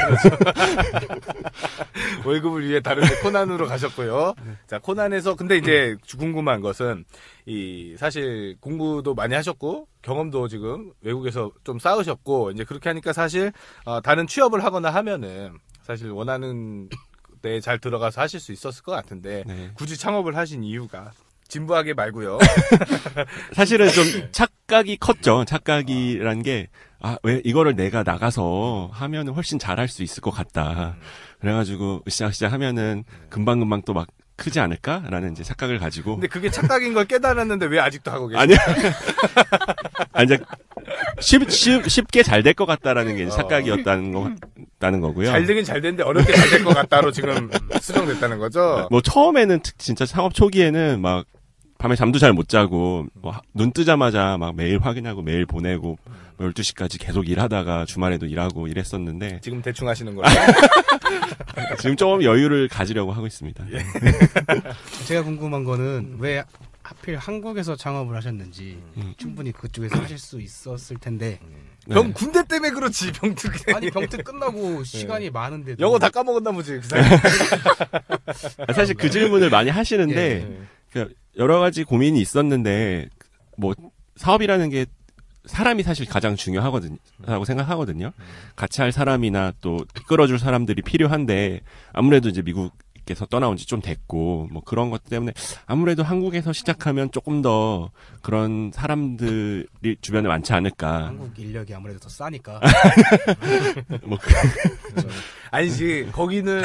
월급을 위해 다른 코난으로 가셨고요. 자, 코난에서 근데 이제 궁금한 것은 이 사실 공부도 많이 하셨고 경험도 지금 외국에서 좀 쌓으셨고 이제 그렇게 하니까 사실 다른 취업을 하거나 하면은 사실 원하는 때 잘 들어가서 하실 수 있었을 것 같은데 네. 굳이 창업을 하신 이유가 진부하게 말고요. 사실은 좀 착각이 컸죠. 착각이란 게, 아, 왜 이거를 내가 나가서 하면 훨씬 잘할 수 있을 것 같다. 그래가지고 으쌰으쌰 하면은 금방금방 또 막 크지 않을까라는 이제 착각을 가지고. 근데 그게 착각인 걸 깨달았는데 왜 아직도 하고 계세요? 아니요. 아니, 쉽게 잘 될 것 같다라는 게 착각이었다는 거고요. 잘 되긴 잘 되는데 어렵게 잘 될 것 같다로 지금 수정됐다는 거죠? 뭐 처음에는 진짜 창업 초기에는 막 밤에 잠도 잘 못 자고 뭐 눈 뜨자마자 막 메일 확인하고 메일 보내고 12시까지 계속 일하다가 주말에도 일하고 이랬었는데 지금 대충 하시는 거예요? 지금 조금 여유를 가지려고 하고 있습니다. 예. 제가 궁금한 거는 왜 하필 한국에서 창업을 하셨는지 충분히 그쪽에서 하실 수 있었을 텐데 병 네. 군대 때문에 그렇지 병특 아니 병특 끝나고 시간이 네. 많은데 영어 다 까먹었나 보지 그 사람. 사실 그 질문을 많이 하시는데 예. 여러 가지 고민이 있었는데 뭐 사업이라는 게 사람이 사실 가장 중요하다고 생각하거든요. 같이 할 사람이나 또 이끌어줄 사람들이 필요한데 아무래도 이제 미국에서 떠나온 지 좀 됐고 뭐 그런 것 때문에 아무래도 한국에서 시작하면 조금 더 그런 사람들이 주변에 많지 않을까. 한국 인력이 아무래도 더 싸니까. 뭐 아니지 거기는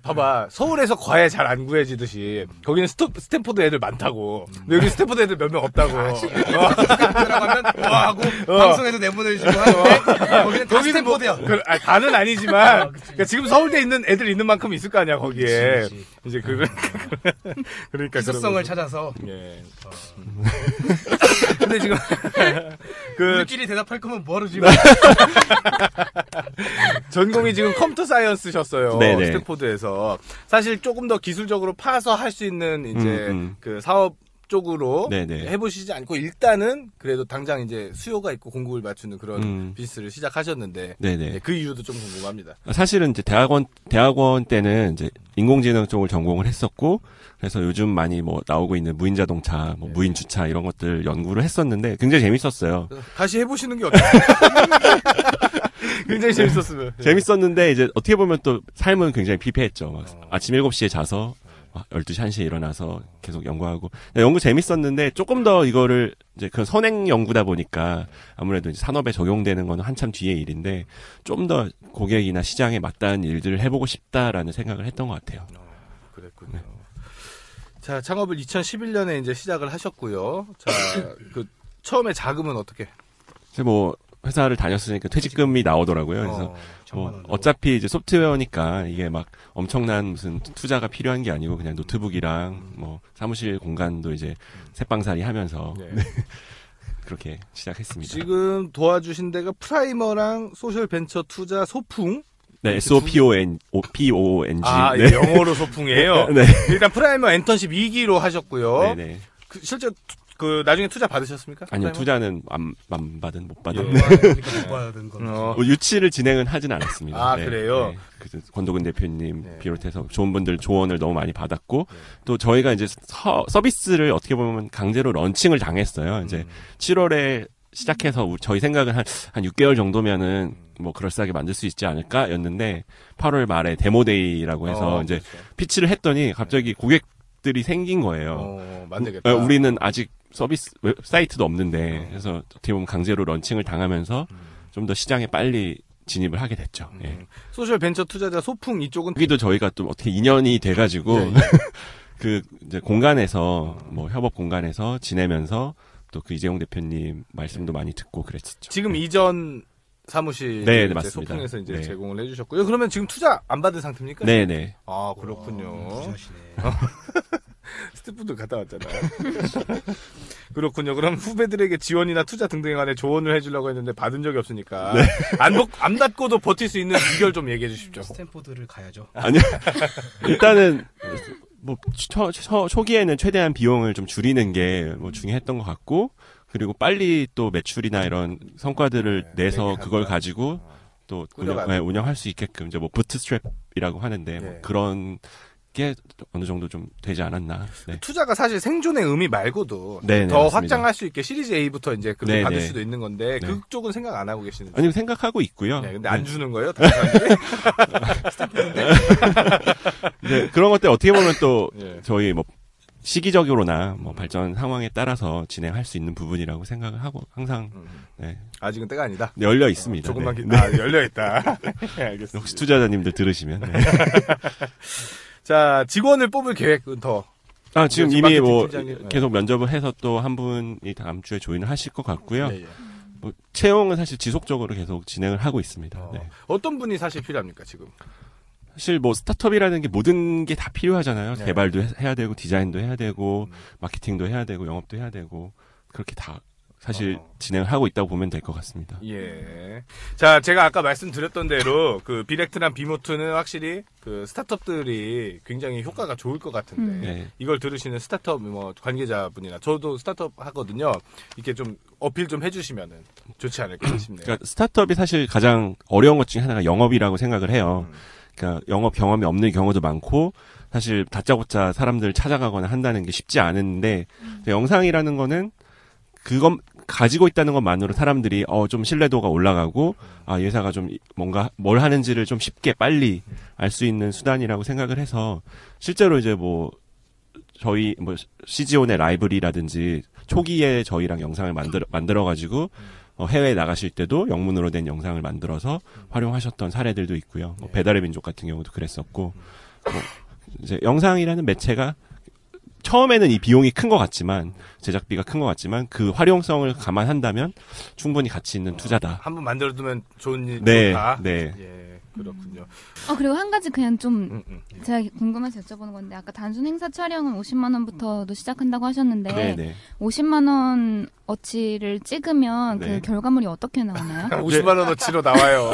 봐봐 서울에서 과외 잘 안 구해지듯이 거기는 스탠포드 애들 많다고. 근데 여기 스탠포드 애들 몇 명 없다고. 들어가면 하고 방송에도 내보내주시고 하는데 거기는 다 스탠포드야. 뭐, 다는 아니지만 그러니까 지금 서울대에 있는 애들 있는 만큼 있을 거 아니야 거기에. 그치. 이제 그 그러니까 희소성을 찾아서. 예. 근데 지금 우리끼리 대답할 거면 뭐하러 지금 전공이 지금 컴퓨터 사이언스셨어요. 스탠포드에서 사실 조금 더 기술적으로 파서 할 수 있는 이제 그 사업 쪽으로 네네. 해보시지 않고 일단은 그래도 당장 이제 수요가 있고 공급을 맞추는 그런 비즈니스를 시작하셨는데 네네. 그 이유도 좀 궁금합니다. 사실은 이제 대학원 때는 이제 인공지능 쪽을 전공을 했었고 그래서 요즘 많이 뭐 나오고 있는 무인자동차, 뭐 무인주차 이런 것들 연구를 했었는데 굉장히 재밌었어요. 다시 해보시는 게 어떨까요? 굉장히 재밌었으면 재밌었는데 이제 어떻게 보면 또 삶은 굉장히 피폐했죠. 막 아침 7시에 자서 12시, 1시에 일어나서 계속 연구하고. 연구 재밌었는데 조금 더 이거를 이제 그 선행 연구다 보니까 아무래도 이제 산업에 적용되는 건 한참 뒤의 일인데 좀 더 고객이나 시장에 맞닿은 일들을 해보고 싶다라는 생각을 했던 것 같아요. 그랬군요. 네. 자, 창업을 2011년에 이제 시작을 하셨고요. 자, 그 처음에 자금은 어떻게? 뭐 회사를 다녔으니까 퇴직금이 나오더라고요. 그래서 뭐 어차피 이제 소프트웨어니까 이게 막 엄청난 무슨 투자가 필요한 게 아니고 그냥 노트북이랑 뭐 사무실 공간도 이제 새빵살이 하면서 네. 그렇게 시작했습니다. 지금 도와주신 데가 프라이머랑 소셜 벤처 투자 소풍. 네, SOPONG. 아, 네. 영어로 소풍이에요. 네. 일단 프라이머 엔턴십 2기로 하셨고요. 네네. 그 실제 그 나중에 투자 받으셨습니까? 아니요, 투자는 못 받은. 예, 못 받은 건. 유치를 진행은 하진 않았습니다. 아 네, 그래요? 네. 권도근 대표님 네. 비롯해서 좋은 분들 조언을 너무 많이 받았고 네. 또 저희가 이제 서비스를 어떻게 보면 강제로 런칭을 당했어요. 이제 7월에 시작해서 저희 생각은 한 6개월 정도면은 뭐 그럴싸하게 만들 수 있지 않을까였는데 8월 말에 데모데이라고 해서 이제 그렇죠. 피치를 했더니 갑자기 고객들이 생긴 거예요. 만들겠다. 우리는 아직 서비스 웹사이트도 없는데 그래서 어떻게 보면 강제로 런칭을 당하면서 좀 더 시장에 빨리 진입을 하게 됐죠. 예. 소셜 벤처 투자자 소풍 이쪽은 여기도 저희가 또 어떻게 인연이 돼가지고 네. 그 이제 공간에서 뭐 협업 공간에서 지내면서 또 그 이재용 대표님 말씀도 많이 듣고 그랬었죠. 지금 네. 이전 사무실 네, 네, 소풍에서 이제 네. 제공을 해주셨고요. 그러면 지금 투자 안 받은 상태입니까? 네네. 아 그렇군요. 부자시네. 스태프도 갔다 왔잖아요. 그렇군요. 그럼 후배들에게 지원이나 투자 등등에 관해 조언을 해주려고 했는데 받은 적이 없으니까 네. 안 받고도 버틸 수 있는 비결 좀 얘기해 주십시오. 스탠포드를 가야죠. 아니요. 일단은 뭐 초기에는 최대한 비용을 좀 줄이는 게 뭐 중요했던 것 같고 그리고 빨리 또 매출이나 이런 성과들을 네, 내서 그걸 가지고 또 운영할 수 있게끔 이제 뭐 부트스트랩이라고 하는데 네. 뭐 그런 게 어느 정도 좀 되지 않았나. 네. 투자가 사실 생존의 의미 말고도 네네, 더 맞습니다. 확장할 수 있게 시리즈 A부터 이제 그렇게 받을 수도 있는 건데 네. 그쪽은 생각 안 하고 계시는지. 아니 생각하고 있고요. 네, 근데 안 네. 주는 거예요. 네, 그런 것들 어떻게 보면 또 네. 저희 뭐 시기적으로나 뭐 발전 상황에 따라서 진행할 수 있는 부분이라고 생각을 하고 항상 네. 아직은 때가 아니다. 네, 열려 있습니다. 조금만 네. 네. 열려 있다. 네, 알겠습니다. 혹시 투자자님들 들으시면. 네. 자, 직원을 뽑을 계획은 더. 아, 지금 이미 뭐, 계속 면접을 해서 또 한 분이 다음 주에 조인을 하실 것 같고요. 네, 예. 뭐, 채용은 사실 지속적으로 계속 진행을 하고 있습니다. 네. 어떤 분이 사실 필요합니까, 지금? 사실 뭐, 스타트업이라는 게 모든 게 다 필요하잖아요. 네. 개발도 해야 되고, 디자인도 해야 되고, 마케팅도 해야 되고, 영업도 해야 되고, 그렇게 다. 사실 진행을 하고 있다고 보면 될 것 같습니다. 예. 자, 제가 아까 말씀드렸던 대로 그 비렉트랑 비모트는 확실히 그 스타트업들이 굉장히 효과가 좋을 것 같은데 네. 이걸 들으시는 스타트업 뭐 관계자분이나 저도 스타트업 하거든요. 이렇게 좀 어필 좀 해주시면은 좋지 않을까 싶네요. 그러니까 스타트업이 사실 가장 어려운 것 중에 하나가 영업이라고 생각을 해요. 그러니까 영업 경험이 없는 경우도 많고 사실 다짜고짜 사람들 찾아가거나 한다는 게 쉽지 않은데 영상이라는 거는 그건 가지고 있다는 것만으로 사람들이 좀 신뢰도가 올라가고 아 회사가 좀 뭔가 뭘 하는지를 좀 쉽게 빨리 알 수 있는 수단이라고 생각을 해서 실제로 이제 뭐 저희 뭐 CGON의 라이브리라든지 초기에 저희랑 영상을 만들어가지고 해외에 나가실 때도 영문으로 된 영상을 만들어서 활용하셨던 사례들도 있고요. 뭐 배달의 민족 같은 경우도 그랬었고 뭐 이제 영상이라는 매체가 처음에는 이 비용이 큰 것 같지만 제작비가 큰 것 같지만 그 활용성을 감안한다면 충분히 가치 있는 투자다. 한번 만들어두면 좋은 일 네, 좋다. 네, 예, 그렇군요. 그리고 한 가지 그냥 좀 제가 궁금해서 여쭤보는 건데 아까 단순 행사 촬영은 50만 원부터도 시작한다고 하셨는데 네네. 50만 원 어치를 찍으면 네. 그 결과물이 어떻게 나오나요? 50만 원 어치로 나와요.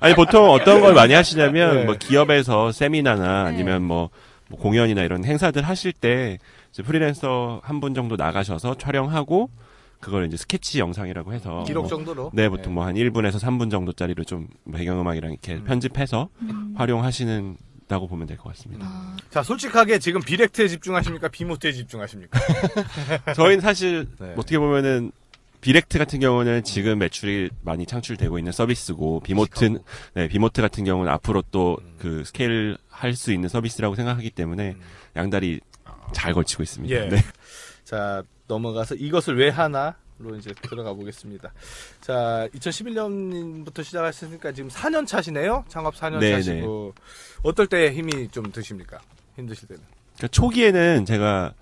아니 보통 어떤 걸 많이 하시냐면 네. 뭐 기업에서 세미나나 네. 아니면 뭐 공연이나 이런 행사들 하실 때 이제 프리랜서 한 분 정도 나가셔서 촬영하고 그걸 이제 스케치 영상이라고 해서 기록 정도로 네, 보통 뭐 한 1분에서 3분 정도짜리를 좀 배경음악이랑 이렇게 편집해서 활용하시는 라고 보면 될 것 같습니다. 자, 솔직하게 지금 비렉트에 집중하십니까? 비모트에 집중하십니까? 저희는 사실 네. 어떻게 보면은 비렉트 같은 경우는 지금 매출이 많이 창출되고 있는 서비스고 비모트 같은 경우는 앞으로 또 그 스케일 할 수 있는 서비스라고 생각하기 때문에 양다리 잘 걸치고 있습니다. 예. 네. 자, 넘어가서 이것을 왜 하나로 이제 들어가 보겠습니다. 자, 2011년부터 시작하셨으니까 지금 4년 차시네요. 창업 4년 네네. 차시고 어떨 때 힘이 좀 드십니까? 힘드실 때는? 그러니까 초기에는 제가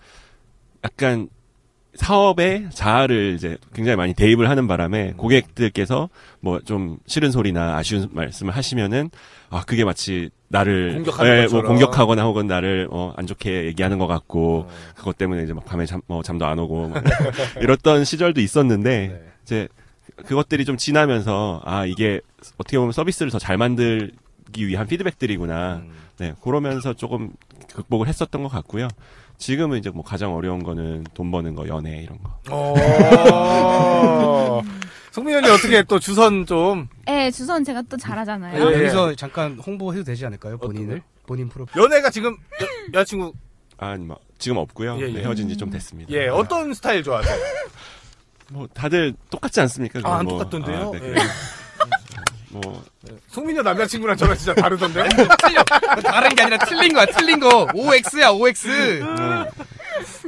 약간 사업에 자아를 이제 굉장히 많이 대입을 하는 바람에 고객들께서 뭐 좀 싫은 소리나 아쉬운 말씀을 하시면은 아 그게 마치 나를 뭐 공격하거나 혹은 나를 안 좋게 얘기하는 것 같고 그것 때문에 이제 막 밤에 잠도 안 오고 막 이랬던 시절도 있었는데 네. 이제 그것들이 좀 지나면서 아 이게 어떻게 보면 서비스를 더 잘 만들기 위한 피드백들이구나 네 그러면서 조금 극복을 했었던 것 같고요. 지금은 이제 뭐 가장 어려운 거는 돈 버는 거, 연애 이런 거. 송민연이 어떻게 또 주선 좀? 네, 주선 제가 또 잘하잖아요. 네, 여기서 잠깐 홍보해도 되지 않을까요? 본인을? 본인 프로필. 연애가 지금 여자친구? 아니, 지금 없고요. 예, 예. 네, 헤어진 지 좀 됐습니다. 예, 어떤 스타일 좋아하세요? 뭐 다들 똑같지 않습니까? 아, 안 똑같던데요? 아, 네, 예. 송민여 남자친구랑 저랑 진짜 다르던데? 틀려. 다른 게 아니라 틀린 거야, 틀린 거. OX야, OX.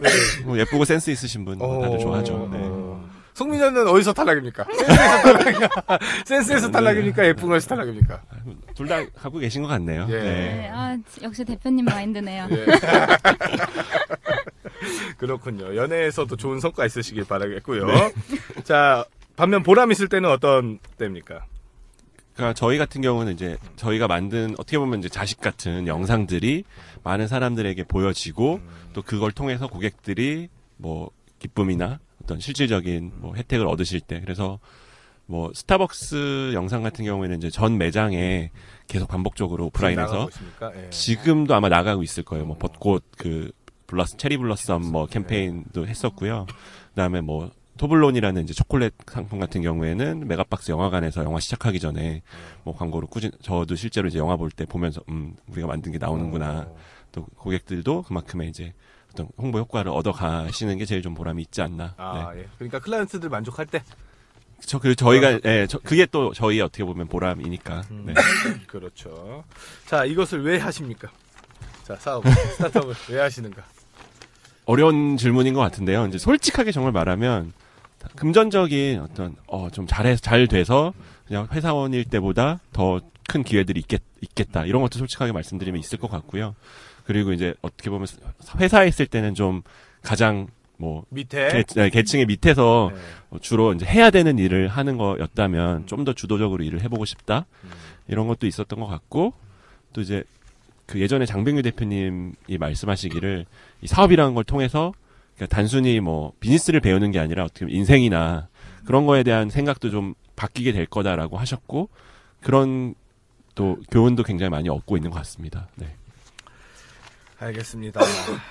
네. 뭐 예쁘고 센스 있으신 분 다들 좋아하죠. 네. 송민연은 어디서 탈락입니까? 센스에서 탈락입니까? 예쁜 것에서 탈락입니까? 둘 다 갖고 계신 것 같네요. 예. 네. 아, 역시 대표님 마인드네요. 예. 그렇군요. 연애에서도 좋은 성과 있으시길 바라겠고요. 네. 자, 반면 보람 있을 때는 어떤 때입니까? 그러니까 저희 같은 경우는 이제 저희가 만든 어떻게 보면 이제 자식 같은 영상들이 많은 사람들에게 보여지고 또 그걸 통해서 고객들이 뭐 기쁨이나 어떤 실질적인 뭐 혜택을 얻으실 때, 그래서 뭐 스타벅스 영상 같은 경우에는 이제 전 매장에 계속 반복적으로 오프라인에서 예. 지금도 아마 나가고 있을 거예요. 뭐 벚꽃 그 블러스 체리 블러썸 뭐 캠페인도 했었고요. 그다음에 뭐 토블론이라는 이제 초콜릿 상품 같은 경우에는 메가박스 영화관에서 영화 시작하기 전에 뭐 광고를 꾸준히, 저도 실제로 이제 영화 볼 때 보면서 우리가 만든 게 나오는구나. 또 고객들도 그만큼의 이제 어떤 홍보 효과를 얻어 가시는 게 제일 좀 보람이 있지 않나. 아, 네. 예. 그러니까 클라이언트들 만족할 때. 저, 그, 저희가, 예, 저, 그게 또 저희 어떻게 보면 보람이니까. 네. 그렇죠. 자, 이것을 왜 하십니까? 자, 사업, 스타트업을 왜 하시는가? 어려운 질문인 것 같은데요. 이제 솔직하게 정말 말하면, 금전적인 어떤 좀 잘 돼서 그냥 회사원일 때보다 더 큰 기회들이 있겠다 이런 것도 솔직하게 말씀드리면 있을 것 같고요. 그리고 이제 어떻게 보면 회사에 있을 때는 좀 가장 뭐 밑에 계층의 밑에서 네. 주로 이제 해야 되는 일을 하는 거였다면 좀 더 주도적으로 일을 해보고 싶다 이런 것도 있었던 것 같고, 또 이제 그 예전에 장병규 대표님이 말씀하시기를 이 사업이라는 걸 통해서 그러니까 단순히 뭐 비즈니스를 배우는 게 아니라 어떻게 보면 인생이나 그런 거에 대한 생각도 좀 바뀌게 될 거다라고 하셨고, 그런 또 교훈도 굉장히 많이 얻고 있는 것 같습니다. 네. 알겠습니다.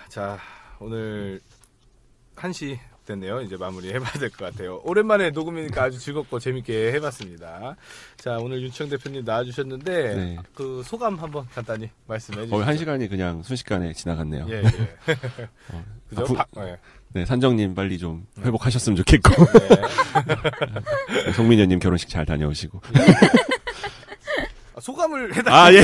자, 오늘 1시 됐네요. 이제 마무리 해봐야 될 것 같아요. 오랜만에 녹음이니까 아주 즐겁고 재밌게 해봤습니다. 자, 오늘 윤치형 대표님 나와주셨는데 네. 그 소감 한번 간단히 말씀해 주시죠. 한 시간이 그냥 순식간에 지나갔네요. 예, 예. 그죠? 네, 산정님 빨리 좀 회복하셨으면 좋겠고 네. 송민연님 결혼식 잘 다녀오시고 예. 아, 소감을 해달라고. 아, 예.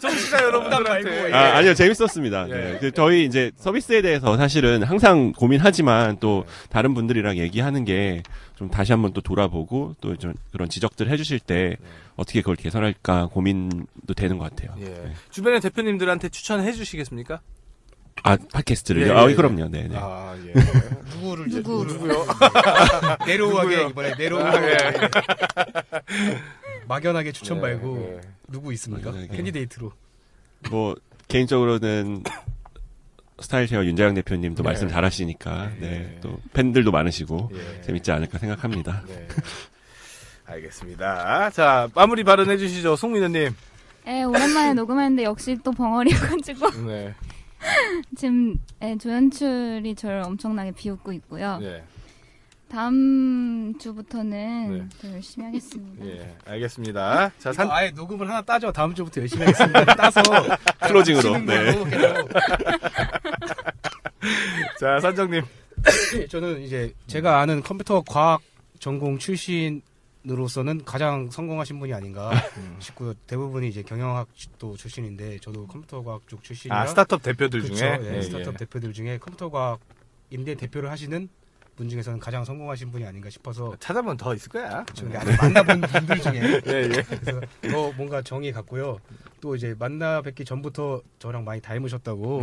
청취자 여러분들한테. 아, 아니요, 재밌었습니다. 예. 네. 저희 이제 서비스에 대해서 사실은 항상 고민하지만 또 다른 분들이랑 얘기하는 게 좀 다시 한번 또 돌아보고 또 좀 그런 지적들 해주실 때 어떻게 그걸 개선할까 고민도 되는 것 같아요. 예. 네. 주변의 대표님들한테 추천해 주시겠습니까? 아, 팟캐스트를요? 예, 예, 예. 아, 그럼요. 네네. 아, 예. 누구요? 내로우하게, 이번에 내로우하게. 막연하게 추천 말고, 예. 누구 있습니까? 막연하게. 캔디데이트로. 뭐, 개인적으로는 스타일쉐어 윤자영 대표님도 예. 말씀 잘 하시니까, 예. 네. 또 팬들도 많으시고, 예. 재밌지 않을까 생각합니다. 예. 알겠습니다. 자, 마무리 발언해 주시죠. 송민연님. 예, 오랜만에 녹음했는데 역시 또 벙어리여가지고. 네. 지금 네, 조연출이 저를 엄청나게 비웃고 있고요. 네. 다음 주부터는 네. 더 열심히 하겠습니다. 네, 알겠습니다. 자, 아예 녹음을 하나 따죠. 다음 주부터 열심히 하겠습니다. 따서 클로징으로. 네. 자, 산정님. 저는 이제 제가 아는 컴퓨터 과학 전공 출신으로서는 가장 성공하신 분이 아닌가 싶고요. 대부분이 이제 경영학 또 출신인데 저도 컴퓨터과학 쪽 출신이라. 아, 스타트업 대표들 그쵸? 중에 네, 예, 스타트업 예. 대표들 중에 컴퓨터과학인데 대표를 하시는 분 중에서는 가장 성공하신 분이 아닌가 싶어서 찾아보면 더 있을 거야. 그쵸? 아직 만나본 분들 중에 예, 예. 그래서 더 뭔가 정이 갔고요. 또 이제 만나 뵙기 전부터 저랑 많이 닮으셨다고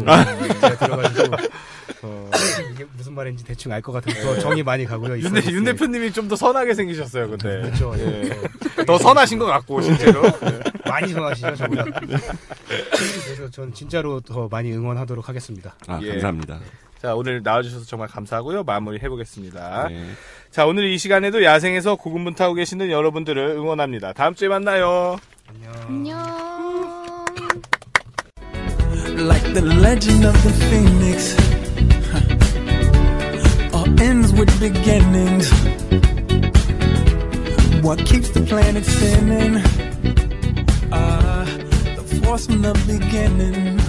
제가 들어가지고 이게 무슨 말인지 대충 알 것 같아서 예. 정이 많이 가고요. 윤 대표님이 좀 더 선하게 생기셨어요, 근데. 그렇죠. 예. 더 선하신 것 같고 실제로 예. 많이 선하시죠, 저보다. 그래서 전 진짜로 더 많이 응원하도록 하겠습니다. 아, 예. 감사합니다. 자, 오늘 나와주셔서 정말 감사하고요. 마무리 해보겠습니다. 네. 자, 오늘 이 시간에도 야생에서 고군분투하고 계시는 여러분들을 응원합니다. 다음 주에 만나요. 안녕. Like the legend of the phoenix, all ends with beginnings. What keeps the planet spinning? The force from the beginning.